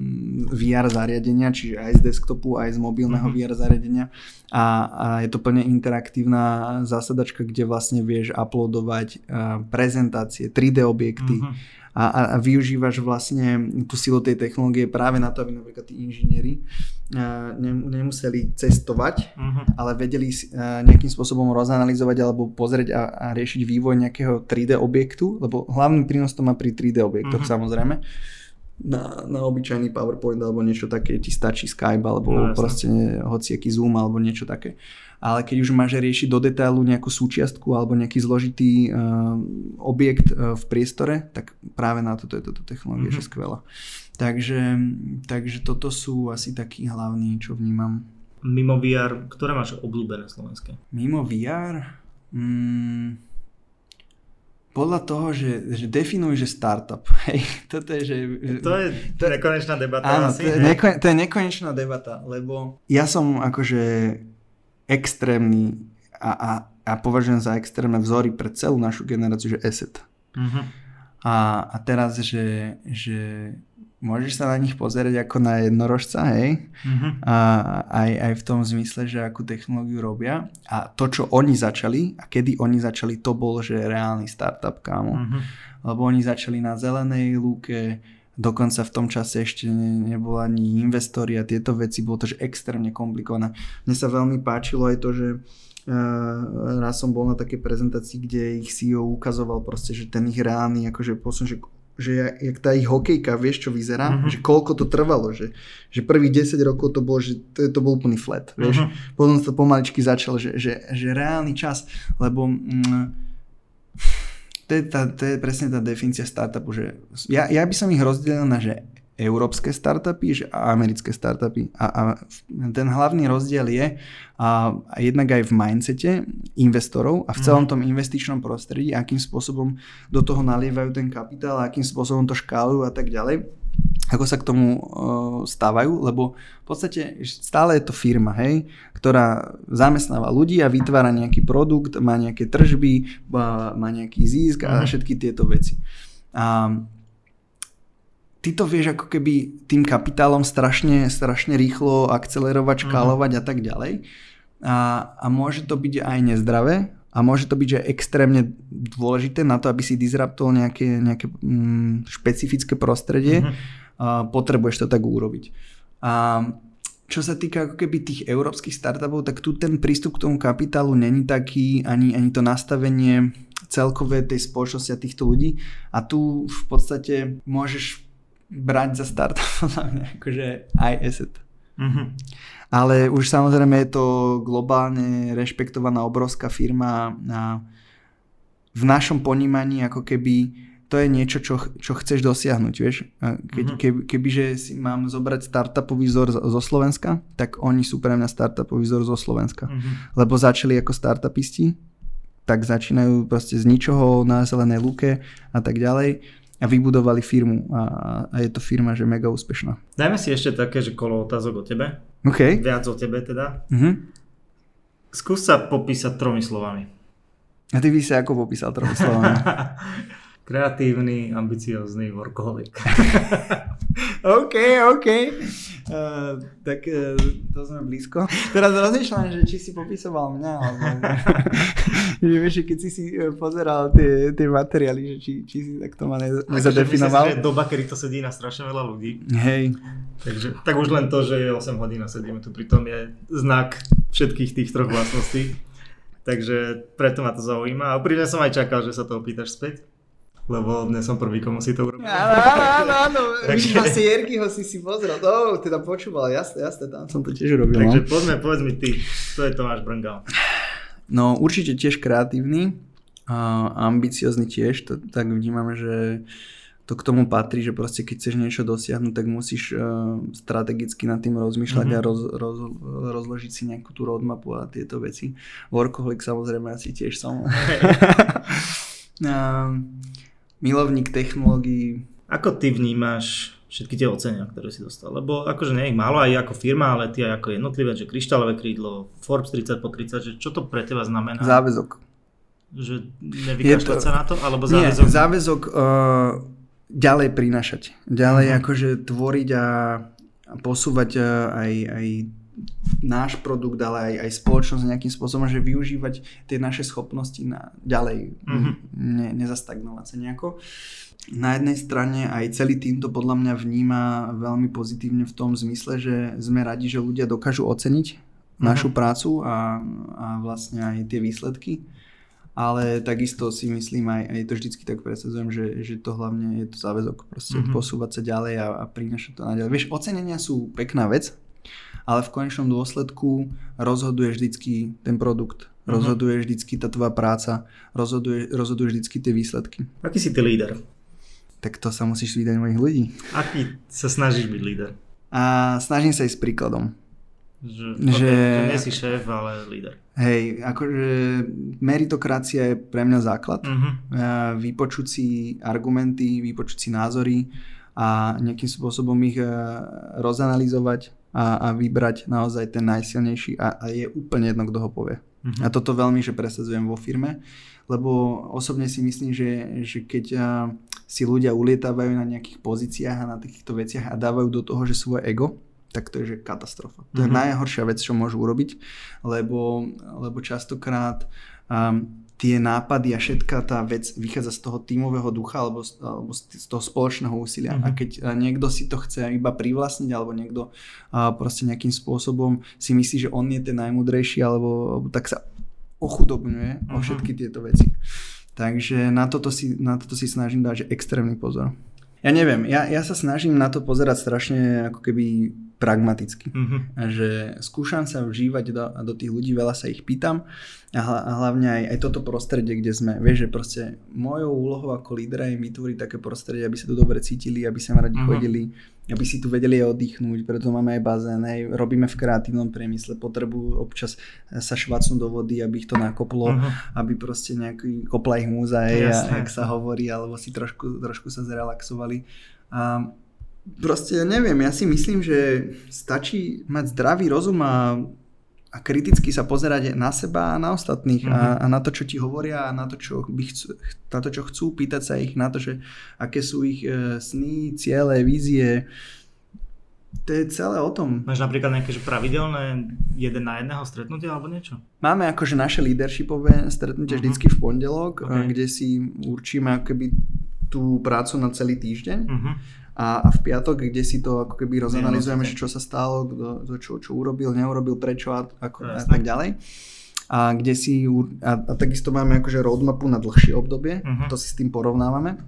vé er zariadenia, čiže aj z desktopu, aj z mobilného uh-huh. vé er zariadenia. A, a je to plne interaktívna zasadačka, kde vlastne vieš uploadovať prezentácie, tri dé objekty uh-huh. a, a využívaš vlastne tú silu tej technológie práve na to, aby napríklad tí inžinieri nemuseli cestovať, uh-huh. ale vedeli nejakým spôsobom rozanalizovať alebo pozrieť a, a riešiť vývoj nejakého tri dé objektu, lebo hlavný prínos to má pri tri dé objektoch uh-huh. samozrejme. Na, na obyčajný PowerPoint alebo niečo také, ti stačí Skype alebo no, proste hociaký Zoom alebo niečo také. Ale keď už máš riešiť do detailu nejakú súčiastku alebo nejaký zložitý uh, objekt uh, v priestore, tak práve na toto je toto technológia mm-hmm. že skvelá. Takže, takže toto sú asi takí hlavní, čo vnímam. Mimo vé er, ktoré máš obľúbené slovenské? Mimo vé er? Mm... Podľa toho, že, že definuj, že startup. Hej, toto je, že... To je to, nekonečná debata. Áno, asi, to, je nekone, to je nekonečná debata, lebo ja som akože extrémny a, a, a považujem za extrémne vzory pre celú našu generáciu, že asset. Uh-huh. A, a teraz, že, že môžeš sa na nich pozerať ako na jednorožca, hej? Uh-huh. A, aj, aj v tom zmysle, že akú technológiu robia. A to, čo oni začali a kedy oni začali, to bol, že reálny startup, kámo. Uh-huh. Lebo oni začali na zelenej lúke, dokonca v tom čase ešte ne, nebol ani investori a tieto veci, bolo to, že extrémne komplikované. Mne sa veľmi páčilo aj to, že Uh, raz som bol na takej prezentácii, kde ich sí í ó ukazoval proste, že ten ich reálny akože posun, že, že jak, jak tá ich hokejka, vieš čo vyzerá, uh-huh. že koľko to trvalo, že, že prvých desať rokov to bolo, že to, to bol úplný flat, vieš, uh-huh. potom sa to pomaličky začal, že, že, že reálny čas, lebo mm, to, je tá, to je presne tá definícia startupu, že ja, ja by som ich rozdelil na, že európske startupy a americké startupy. A, a ten hlavný rozdiel je a, a jednak aj v mindsete investorov a v celom tom investičnom prostredí, akým spôsobom do toho nalievajú ten kapitál, akým spôsobom to škálujú a tak ďalej. Ako sa k tomu uh, stávajú, lebo v podstate stále je to firma, hej, ktorá zamestnáva ľudí a vytvára nejaký produkt, má nejaké tržby, uh, má nejaký zisk a všetky tieto veci. A ty to vieš ako keby tým kapitálom strašne, strašne rýchlo akcelerovať, škálovať a tak ďalej. A, a môže to byť aj nezdravé a môže to byť že extrémne dôležité na to, aby si disruptol nejaké, nejaké mm, špecifické prostredie. Mm-hmm. A potrebuješ to tak urobiť. A čo sa týka ako keby tých európskych startupov, tak tu ten prístup k tomu kapitálu není taký, ani, ani to nastavenie celkové tej spoločnosti a týchto ľudí. A tu v podstate môžeš brať za startup akože aj asset. Mm-hmm. Ale už samozrejme je to globálne rešpektovaná obrovská firma a v našom ponímaní ako keby to je niečo, čo, čo chceš dosiahnuť, vieš. Keď, mm-hmm. Kebyže si mám zobrať startupový vzor zo Slovenska, tak oni sú pre mňa startupový vzor zo Slovenska. Mm-hmm. Lebo začali ako startupisti, tak začínajú proste z ničoho na zelenej lúke a tak ďalej. A vybudovali firmu a, a je to firma, že mega úspešná. Dajme si ešte také, že kolo otázok o tebe. Okay. Viac o tebe teda. Uh-huh. Skús sa popísať tromi slovami. A ty by si ako popísal tromi slovami? Kreatívny, ambiciózny workoholik. OK, OK. Uh, tak uh, to sme blízko. Teraz rozmýšľam, že či si popisoval mňa. Alebo... že vieš, keď si si pozeral tie, tie materiály, že či, či si takto ma nezadefinoval. Myslím, že je doba, kedy to sedí na strašne veľa ľudí. Hej. Takže, tak už len to, že je osem hodín a sedíme tu pritom je znak všetkých tých troch vlastností. Takže preto ma to zaujíma. A úprimne som aj čakal, že sa to opýtaš späť. Lebo dnes som prvý, komu si to urobil. Áno, áno, áno. Takže... Asi Jerkyho si si pozrel. No, teda počúval, jasne, jasne, tam som to tiež urobil. Takže poďme, povedz mi ty, to je Tomáš Brngal. No určite tiež kreatívny, uh, ambiciózny tiež, to, tak vnímam, že to k tomu patrí, že proste keď chceš niečo dosiahnuť, tak musíš uh, strategicky nad tým rozmýšľať mm-hmm. a roz, roz, rozložiť si nejakú tú roadmapu a tieto veci. Workoholik samozrejme asi tiež som. uh, Milovník technológií. Ako ty vnímaš všetky tie ocenia, ktoré si dostal? Lebo akože nie ich málo aj ako firma, ale ty aj ako jednotlivec, že kryštálové krídlo, Forbes tridsať pod tridsať, že čo to pre teba znamená? Záväzok. Že nevykašľať to... sa na to? Alebo záväzok? Nie, záväzok uh, ďalej prinašať. Ďalej uh-huh. akože tvoriť a, a posúvať uh, aj... aj náš produkt, ale aj, aj spoločnosť nejakým spôsobom, že využívať tie naše schopnosti na ďalej, mm-hmm. ne, nezastagnovať sa nejako. Na jednej strane aj celý tým to podľa mňa vníma veľmi pozitívne v tom zmysle, že sme radi, že ľudia dokážu oceniť mm-hmm. našu prácu a, a vlastne aj tie výsledky. Ale takisto si myslím, aj, aj to vždycky tak presadzujem, že, že to hlavne je to záväzok, proste mm-hmm. posúvať sa ďalej a, a prinašať to naďalej. Vieš, ocenenia sú pekná vec, ale v konečnom dôsledku rozhoduje vždycky ten produkt, uh-huh. rozhoduje vždycky tá tvoja práca, rozhoduje, rozhoduje vždycky tie výsledky. Aký si ty líder? Tak to sa musíš vydať mojich ľudí. Aký sa snažíš byť líder? A snažím sa ísť príkladom. Že, že... že nie si šéf, ale líder. Hej, akože meritokracia je pre mňa základ. Uh-huh. Vypočuť si argumenty, vypočuť si názory a nejakým spôsobom ich rozanalyzovať a, a vybrať naozaj ten najsilnejší a, a je úplne jedno, kto ho povie. Uh-huh. A toto veľmi, že presadzujem vo firme, lebo osobne si myslím, že, že keď a, si ľudia ulietávajú na nejakých pozíciách a na takýchto veciach a dávajú do toho, že svoje ego, tak to je že katastrofa. Uh-huh. To je najhoršia vec, čo môžu urobiť, lebo, lebo častokrát um, tie nápady a všetká tá vec vychádza z toho tímového ducha alebo z, alebo z toho spoločného úsilia. Uh-huh. A keď niekto si to chce iba privlastniť alebo niekto proste nejakým spôsobom si myslí, že on je ten najmudrejší alebo, alebo tak sa ochudobňuje uh-huh. o všetky tieto veci. Takže na toto si, na toto si snažím dať že extrémny pozor. Ja neviem, ja, ja sa snažím na to pozerať strašne ako keby pragmaticky. Mm-hmm. Že skúšam sa vžívať do, do tých ľudí, veľa sa ich pýtam a hlavne aj, aj toto prostredie, kde sme. Vieš, že proste mojou úlohou ako lídera je vytvoriť také prostredie, aby sa tu dobre cítili, aby sa radi mm-hmm. chodili, aby si tu vedeli oddychnúť, preto máme aj bazén, hej, robíme v kreatívnom priemysle, potrebujú občas sa švácnú do vody, aby ich to nakoplo, uh-huh. aby proste nejaký kopla ich múza, hej, jak sa hovorí, alebo si trošku, trošku sa zrelaxovali. A proste neviem, ja si myslím, že stačí mať zdravý rozum a, a kriticky sa pozerať na seba a na ostatných uh-huh. a, a na to, čo ti hovoria, a na to, čo, by chcú, na to, čo chcú, pýtať sa ich na to, že aké sú ich e, sny, ciele, vízie. To je celé o tom. Máš napríklad nejaké pravidelné jeden na jedného stretnutie alebo niečo? Máme akože naše leadershipové stretnutie uh-huh. vždycky v pondelok, okay. kde si určíme akoby tú prácu na celý týždeň uh-huh. a, a v piatok, kde si to ako keby rozanalizujeme, čo sa stalo, kto, čo, čo urobil, neurobil, prečo a, ako, a tak ďalej. A, kde si, a, a takisto máme akože roadmapu na dlhšie obdobie, uh-huh. to si s tým porovnávame.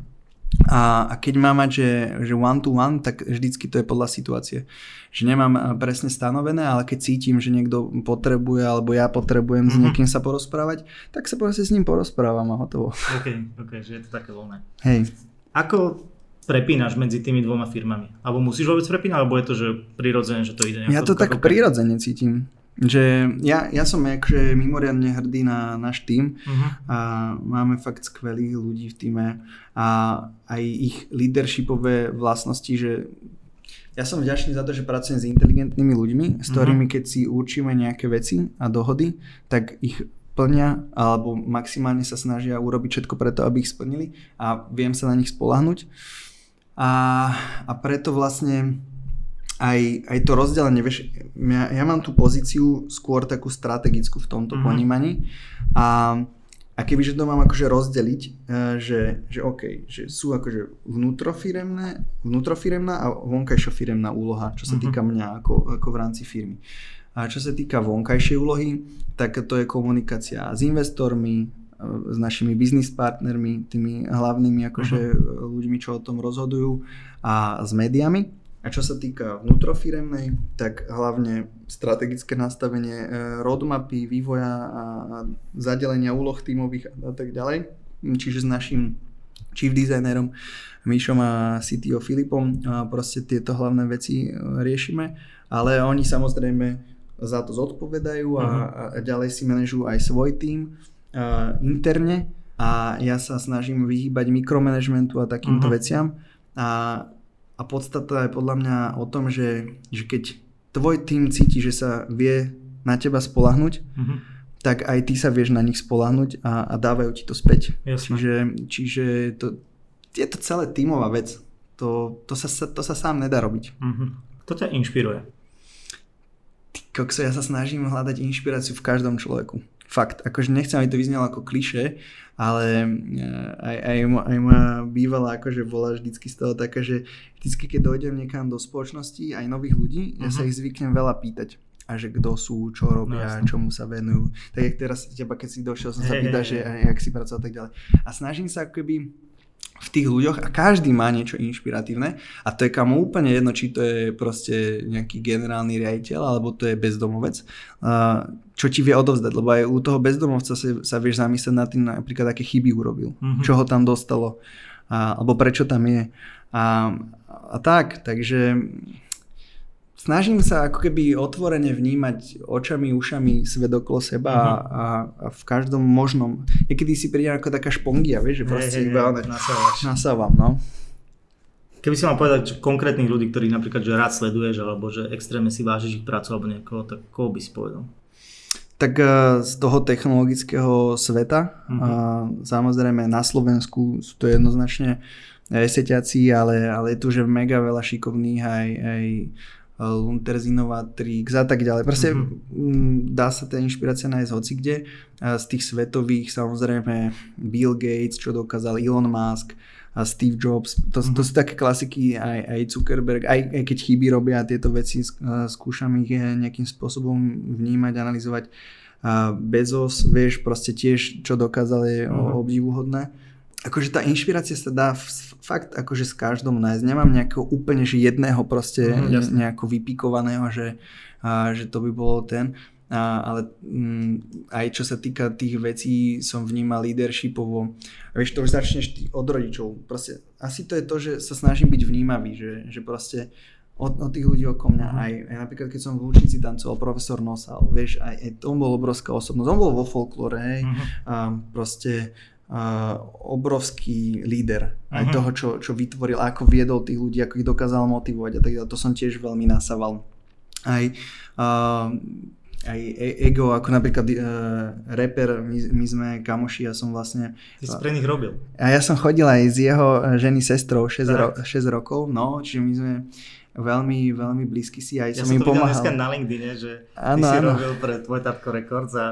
A, a keď mám mať, že, že one to one, tak vždycky to je podľa situácie. Že nemám presne stanovené, ale keď cítim, že niekto potrebuje, alebo ja potrebujem mm-hmm. s niekým sa porozprávať, tak sa proste s ním porozprávam a hotovo. OK, okay, že je to také voľné. Hej. Ako prepínaš medzi tými dvoma firmami? Alebo musíš vôbec prepínať, alebo je to, že prirodzene, že to ide? Ja to tak prirodzene cítim. Že ja, ja som akože mimoriadne hrdý na náš tím uh-huh. a máme fakt skvelých ľudí v tíme a aj ich leadershipové vlastnosti, že ja som vďačný za to, že pracujem s inteligentnými ľuďmi, s ktorými keď si určíme nejaké veci a dohody, tak ich plnia alebo maximálne sa snažia urobiť všetko preto, aby ich splnili a viem sa na nich spoľahnúť a, a preto vlastne Aj, aj to rozdelenie, vieš, ja, ja mám tú pozíciu skôr takú strategickú v tomto mm-hmm. ponímaní a, a kebyže to mám akože rozdeliť, že, že OK, že sú akože vnútrofiremné, vnútrofiremná a vonkajšofiremná úloha, čo sa mm-hmm. týka mňa ako, ako v rámci firmy. A čo sa týka vonkajšej úlohy, tak to je komunikácia s investormi, s našimi business partnermi, tými hlavnými akože mm-hmm. ľuďmi, čo o tom rozhodujú a s médiami. A čo sa týka vnútrofiremnej, tak hlavne strategické nastavenie roadmapy, vývoja a zadelenia úloh tímových a tak ďalej. Čiže s našim chief designerom Mišom a cé té ó Filipom proste tieto hlavné veci riešime. Ale oni samozrejme za to zodpovedajú a, a ďalej si manažujú aj svoj tím interne. A ja sa snažím vyhýbať mikromanagementu a takýmto Aha. veciam. A A podstata je podľa mňa o tom, že, že keď tvoj tým cíti, že sa vie na teba spolahnuť, mm-hmm. tak aj ty sa vieš na nich spolahnuť a, a dávajú ti to späť. Jasne. Čiže, čiže to, je to celé tímová vec. To, to, sa, to sa sám nedá robiť. Mm-hmm. Kto ťa inšpiruje? Ty kokso, ja sa snažím hľadať inšpiráciu v každom človeku. Fakt, akože nechcem, aby to vyznelo ako klišé, ale aj, aj, aj moja bývalá akože bola vždycky z toho taká, že vždycky keď dojdem niekam do spoločnosti aj nových ľudí, uh-huh. ja sa ich zvyknem veľa pýtať a že kto sú, čo robia, no, čomu sa venujú. Tak jak teraz teba, keď si došiel, som sa pýtal, že jak si pracoval a tak ďalej. A snažím sa akoby v tých ľuďoch a každý má niečo inšpiratívne a to je kam úplne jedno, či to je proste nejaký generálny riaditeľ alebo to je bezdomovec, čo ti vie odovzdať, lebo aj u toho bezdomovca sa, sa vieš zamyslieť nad tým napríklad, aké chyby urobil, mm-hmm. čo ho tam dostalo a, alebo prečo tam je a, a tak, takže snažím sa ako keby otvorene vnímať očami, ušami svet okolo seba mm-hmm. a, a v každom možnom. Niekedy si príde ako taká špongia, vieš, že proste hey, hey, iba hey, nasávaš. Nasávam, no. Keby si mal povedať konkrétnych ľudí, ktorých napríklad že rád sleduješ alebo že extrémne si vážiš ich prácu alebo niekoho, tak koho by si povedal? Tak z toho technologického sveta, uh-huh. samozrejme na Slovensku sú to jednoznačne eseťaci, ale, ale je tu že mega veľa šikovných aj, aj Lunters, Innovatrics a tak ďalej. Proste uh-huh. dá sa tá inšpirácia nájsť hocikde. Z tých svetových samozrejme Bill Gates, čo dokázal Elon Musk, a Steve Jobs, to, to sú také klasiky, aj, aj Zuckerberg, aj, aj keď chyby robia tieto veci, skúšam ich nejakým spôsobom vnímať, analyzovať. Bezos, vieš, proste tiež, čo dokázal je obdivuhodné. akože tá inšpirácia sa dá fakt akože s každom nájsť. Nemám nejakého úplne že jedného proste mm, nejako vypikovaného, že, a, že to by bolo ten. A, ale m, aj čo sa týka tých vecí, som vnímal leadershipovo. A vieš, to už začneš ty od rodičov. Proste, asi to je to, že sa snažím byť vnímavý, že, že proste od, od tých ľudí okolo mňa. Aj, aj napríklad, keď som v Lučnici tancoval, profesor Nosal, vieš, aj, aj on bol obrovská osobnosť. On bol vo folklore, hej. Uh-huh. A proste a, obrovský líder. Aj uh-huh. toho, čo, čo vytvoril, ako viedol tých ľudí, ako ich dokázal motivovať a tak ďalej. To som tiež veľmi nasával. Aj a, aj ego, ako napríklad uh, rapper, my, my sme kamoši, ja som vlastne... Ty si pre nich robil. A ja som chodil aj z jeho ženy sestrou šesť rokov, no, čiže my sme veľmi, veľmi blízky si, aj ja som, som im pomáhal. Ja som to videl dneska na LinkedIne, že ano, ty si ano. robil pre tvoj Tatko Records a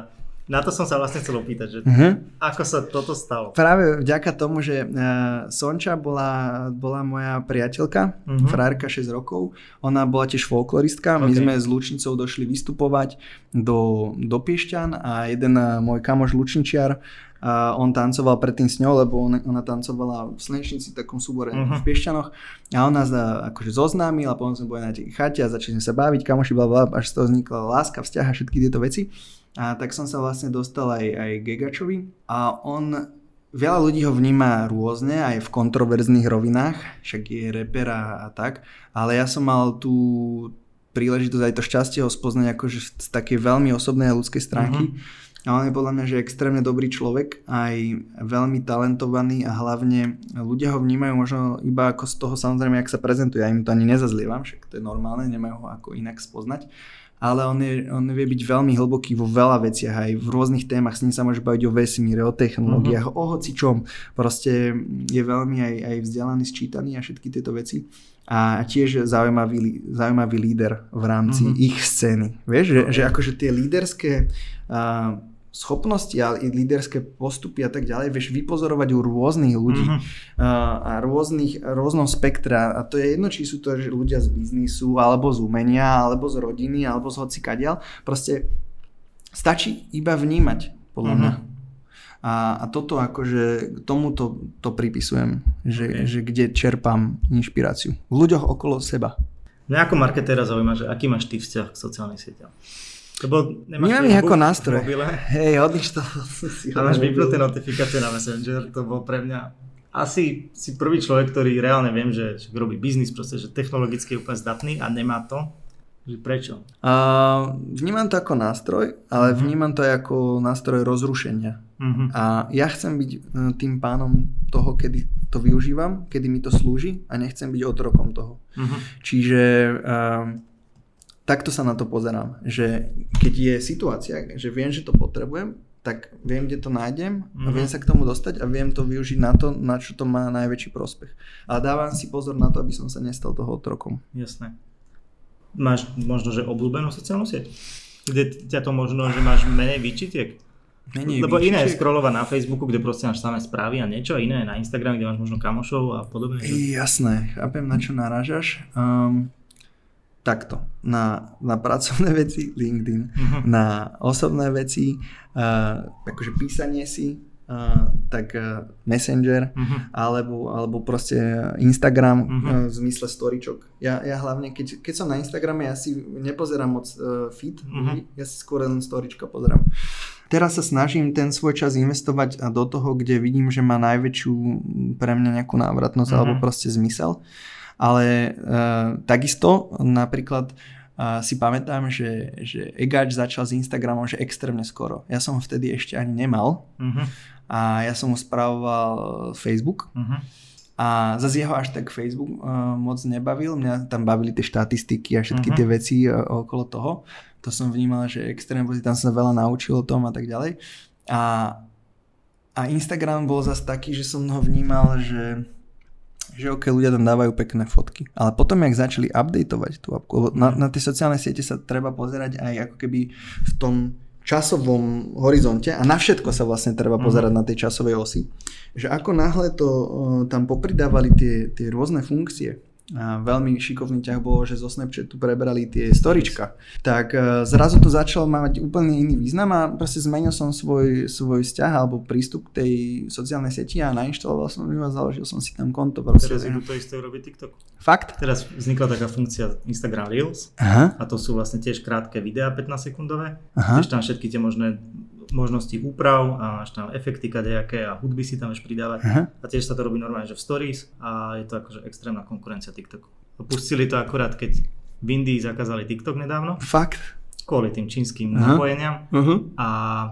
na to som sa vlastne chcel opýtať, že uh-huh. ako sa toto stalo? Práve vďaka tomu, že uh, Sonča bola, bola moja priateľka, uh-huh. frárka šesť rokov, ona bola tiež folkloristka, okay. my sme s Lučnicou došli vystupovať do, do Piešťan a jeden uh, môj kamoš Lučničiar, uh, on tancoval predtým s ňou, lebo on, ona tancovala v Slnečnici, v takom súbore uh-huh. v Piešťanoch a on nás uh, akože zoznámil a potom sme boli na tej chate a začali sme sa baviť, kamoši, blablabla, až z toho vznikla láska, vzťah a všetky tieto veci. A tak som sa vlastne dostal aj, aj k Egačovi a on, veľa ľudí ho vníma rôzne, aj v kontroverzných rovinách, však je reper a, a tak, ale ja som mal tú príležitosť aj to šťastie ho spoznať akože z takej veľmi osobnej a ľudskej stránky. Mm-hmm. A on je podľa mňa, že extrémne dobrý človek, aj veľmi talentovaný a hlavne ľudia ho vnímajú možno iba ako z toho, samozrejme, jak sa prezentuje, ja im to ani nezazlievam, však to je normálne, nemajú ho ako inak spoznať. Ale on, je, on vie byť veľmi hlboký vo veľa veciach, aj v rôznych témach, s ním sa môže baviť o vesmíre, o technológiách, mm-hmm. o hocičom. Proste je veľmi aj, aj vzdelaný, sčítaný a všetky tieto veci. A tiež zaujímavý, zaujímavý líder v rámci mm-hmm. ich scény. Vieš, že, že akože tie líderské uh, schopnosti a líderské postupy a tak ďalej vieš vypozorovať u rôznych ľudí mm-hmm. a, a rôznych, rôznom spektra a to je jedno, či sú to že ľudia z biznisu, alebo z umenia, alebo z rodiny, alebo z hocikadiaľ, proste stačí iba vnímať, podľa mňa. Mm-hmm. A, a toto akože tomuto to pripisujem, že, okay. že kde čerpám inšpiráciu. V ľuďoch okolo seba. Mňa ako marketéra zaujíma, že aký máš ty vzťah k sociálnym sieťam? Lebo nemáš ich ako nástroj. Hej, odinštaloval som si. A máš vypnuté notifikácie na Messenger, to bol pre mňa... Asi si prvý človek, ktorý reálne viem, že, že robí biznis, proste, že technologicky je úplne zdatný a nemá to. Že prečo? Uh, vnímam to ako nástroj, ale uh-huh. vnímam to aj ako nástroj rozrušenia. Uh-huh. A ja chcem byť tým pánom toho, kedy to využívam, kedy mi to slúži a nechcem byť otrokom toho. Uh-huh. Čiže... Uh, Takto sa na to pozerám, že keď je situácia, že viem, že to potrebujem, tak viem, kde to nájdem a viem sa k tomu dostať a viem to využiť na to, na čo to má najväčší prospech. Ale dávam si pozor na to, aby som sa nestal toho otrokom. Jasné. Máš možno, že obľúbenú sociálnu sieť? Kde ťa to možno, že máš menej výčitiek? Menej Lebo výčitiek. Iné je scrollovať na Facebooku, kde proste máš samé správy a niečo, a iné je na Instagram, kde máš možno kamošov a podobne. Jasné, chápem, na čo narážaš. Um, Takto, na, na pracovné veci LinkedIn, uh-huh. na osobné veci, uh, akože písanie si, uh, tak uh, Messenger, uh-huh. alebo, alebo proste Instagram uh-huh. uh, v zmysle storyčok. Ja, ja hlavne, keď, keď som na Instagrame, ja si nepozerám moc uh, feed, uh-huh. ja si skôr len storyčka pozerám. Teraz sa snažím ten svoj čas investovať do toho, kde vidím, že má najväčšiu pre mňa nejakú návratnosť uh-huh. alebo proste zmysel. Ale uh, takisto napríklad uh, si pamätám, že, že Egač začal s Instagramom že extrémne skoro. Ja som ho vtedy ešte ani nemal uh-huh. a ja som ho spravoval Facebook uh-huh. a zase jeho až tak Facebook uh, moc nebavil. Mňa tam bavili tie štatistiky a všetky uh-huh. tie veci uh, okolo toho. To som vnímal, že extrémne, tam som veľa naučil o tom a tak ďalej. A, a Instagram bol zase taký, že som ho vnímal, že... že ok, ľudia tam dávajú pekné fotky. Ale potom, jak začali updateovať tú apku, na, na tie sociálne siete sa treba pozerať aj ako keby v tom časovom horizonte a na všetko sa vlastne treba pozerať na tej časovej osi. Že ako náhle to uh, tam popridávali tie, tie rôzne funkcie, A veľmi šikovný ťah bolo, že zo Snapchatu prebrali tie storička. Tak zrazu to začalo mať úplne iný význam a proste zmenil som svoj, svoj vzťah alebo prístup k tej sociálnej sieti a nainštaloval som ju a založil som si tam konto. Proste. Teraz idú to isté urobiť TikTok. Fakt? Teraz vznikla taká funkcia Instagram Reels. Aha. A to sú vlastne tiež krátke videá pätnásťsekundové. Tiež tam všetky tie možné možnosti úprav a máš tam efekty kadejaké a hudby si tam vieš pridávať. Aha. A tiež sa to robí normálne, že v stories a je to akože extrémna konkurencia TikToku. Pustili to akurát, keď v Indii zakázali TikTok nedávno. Fakt? Kvôli tým čínskym Aha. napojeniam. Uh-huh. A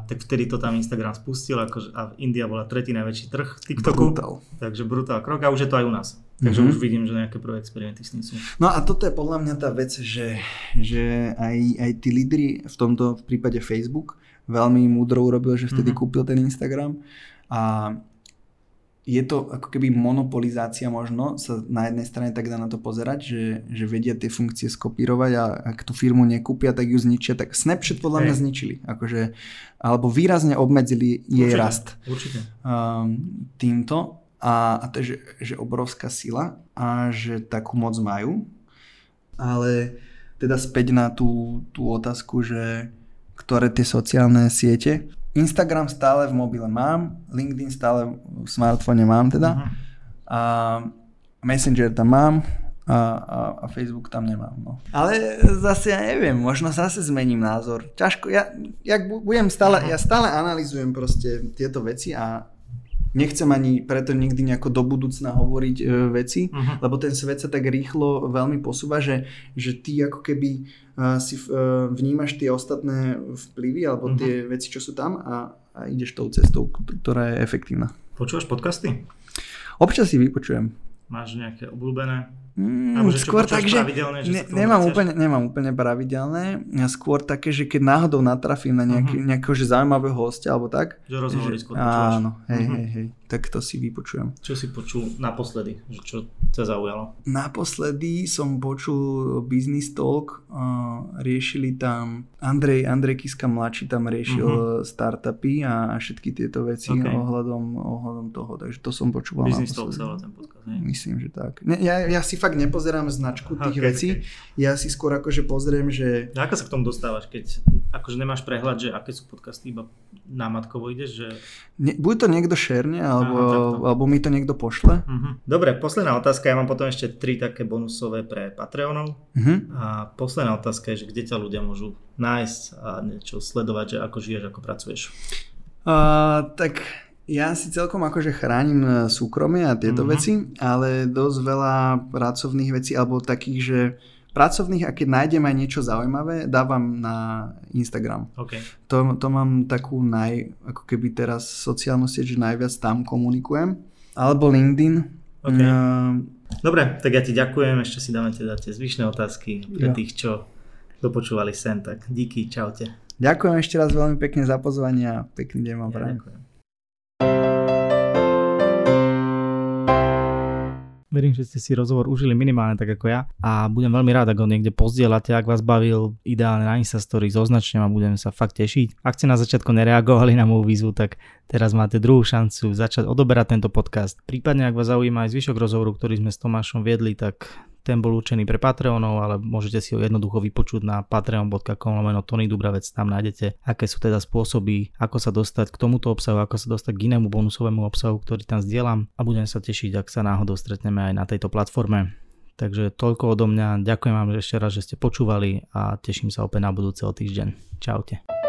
tak vtedy to tam Instagram spustil akože, a India bola tretí najväčší trh TikToku. Brutál. Takže brutál krok a už je to aj u nás. Takže mm-hmm. už vidím, že nejaké prvé experimenty s tým sú. No a toto je podľa mňa tá vec, že, že aj, aj tí lídri v tomto v prípade Facebook veľmi múdro urobil, že vtedy mm-hmm. kúpil ten Instagram a je to ako keby monopolizácia možno, sa na jednej strane tak dá na to pozerať, že, že vedia tie funkcie skopírovať a ak tú firmu nekúpia, tak ju zničia, tak Snapchat podľa hey. mňa zničili, akože, alebo výrazne obmedzili jej určite, rast určite. Um, týmto. A, a to je, že, že obrovská sila a že takú moc majú. Ale teda späť na tú, tú otázku, že ktoré tie sociálne siete. Instagram stále v mobile mám, LinkedIn stále v smartfóne mám teda. Uh-huh. A Messenger tam mám a, a, a Facebook tam nemám. No. Ale zase ja neviem, možno zase zmením názor. Ťažko, ja, ja budem stále, uh-huh. ja stále analyzujem proste tieto veci a nechcem ani preto nikdy nejako do budúcna hovoriť e, veci, uh-huh. lebo ten svet sa tak rýchlo veľmi posúva, že, že ty ako keby e, si e, vnímaš tie ostatné vplyvy alebo uh-huh. tie veci, čo sú tam a, a ideš tou cestou, ktorá je efektívna. Počúvaš podcasty? Občas si vypočujem. Máš nejaké obľúbené? Mm, skôr tak, že, že ne, nemám, úplne, nemám úplne pravidelné. A skôr také, že keď náhodou natrafím na nejaký, uh-huh. nejakého že zaujímavého hostia alebo tak. Že rozhovorí skôr počúvaš. Áno, hej, uh-huh. hej, hej. Tak to si vypočujem. Čo si počul naposledy? Že čo ťa zaujalo? Naposledy som počul Business Talk. Uh, riešili tam Andrej, Andrej Kiska mladší tam riešil uh-huh. startupy a všetky tieto veci okay. ohľadom, ohľadom toho. Takže to som počúval Business naposledy. Talk sa ten podcast. Ne? Myslím, že tak. Ne, ja, ja si fakt nepozerám značku tých okay, vecí. Okay. Ja si skôr akože pozriem, že... A ako sa k tomu dostávaš, keď akože nemáš prehľad, že aké sú podcasty, iba námatkovo ideš, že... Ne, buď to niekto šerne, alebo, Aha, alebo mi to niekto pošle. Uh-huh. Dobre, posledná otázka. Ja mám potom ešte tri také bonusové pre Patreonov. Uh-huh. A posledná otázka je, že kde ťa ľudia môžu nájsť a niečo sledovať, že ako žiješ, ako pracuješ. Uh, tak... Ja si celkom akože chránim súkromie a tieto mm-hmm. veci, ale dosť veľa pracovných vecí, alebo takých, že pracovných, a keď nájdem aj niečo zaujímavé, dávam na Instagram. Okay. To, to mám takú naj, ako keby teraz sociálnu sieť, že najviac tam komunikujem. Alebo LinkedIn. Okay. Uh, Dobre, tak ja ti ďakujem, ešte si dáme teda tie zvyšné otázky pre jo. tých, čo dopočúvali sem, tak díky, čaute. Ďakujem ešte raz veľmi pekne za pozvanie a pekný deň vám prajem. Ja, verím, že ste si rozhovor užili minimálne tak ako ja a budem veľmi rád, ak ho niekde pozdieľate, ak vás bavil, ideálne na Instastories označne a budem sa fakt tešiť. Ak ste na začiatku nereagovali na moju výzvu, tak teraz máte druhú šancu začať odoberať tento podcast. Prípadne, ak vás zaujíma aj zvyšok rozhovoru, ktorý sme s Tomášom viedli, tak ten bol určený pre Patreonov, ale môžete si ho jednoducho vypočuť na patreon bodka com lomeno Tony Dubravec, tam nájdete, aké sú teda spôsoby, ako sa dostať k tomuto obsahu, ako sa dostať k inému bonusovému obsahu, ktorý tam zdieľam a budem sa tešiť, ak sa náhodou stretneme aj na tejto platforme. Takže toľko odo mňa, ďakujem vám ešte raz, že ste počúvali a teším sa opäť na budúce o týždeň. Čaute.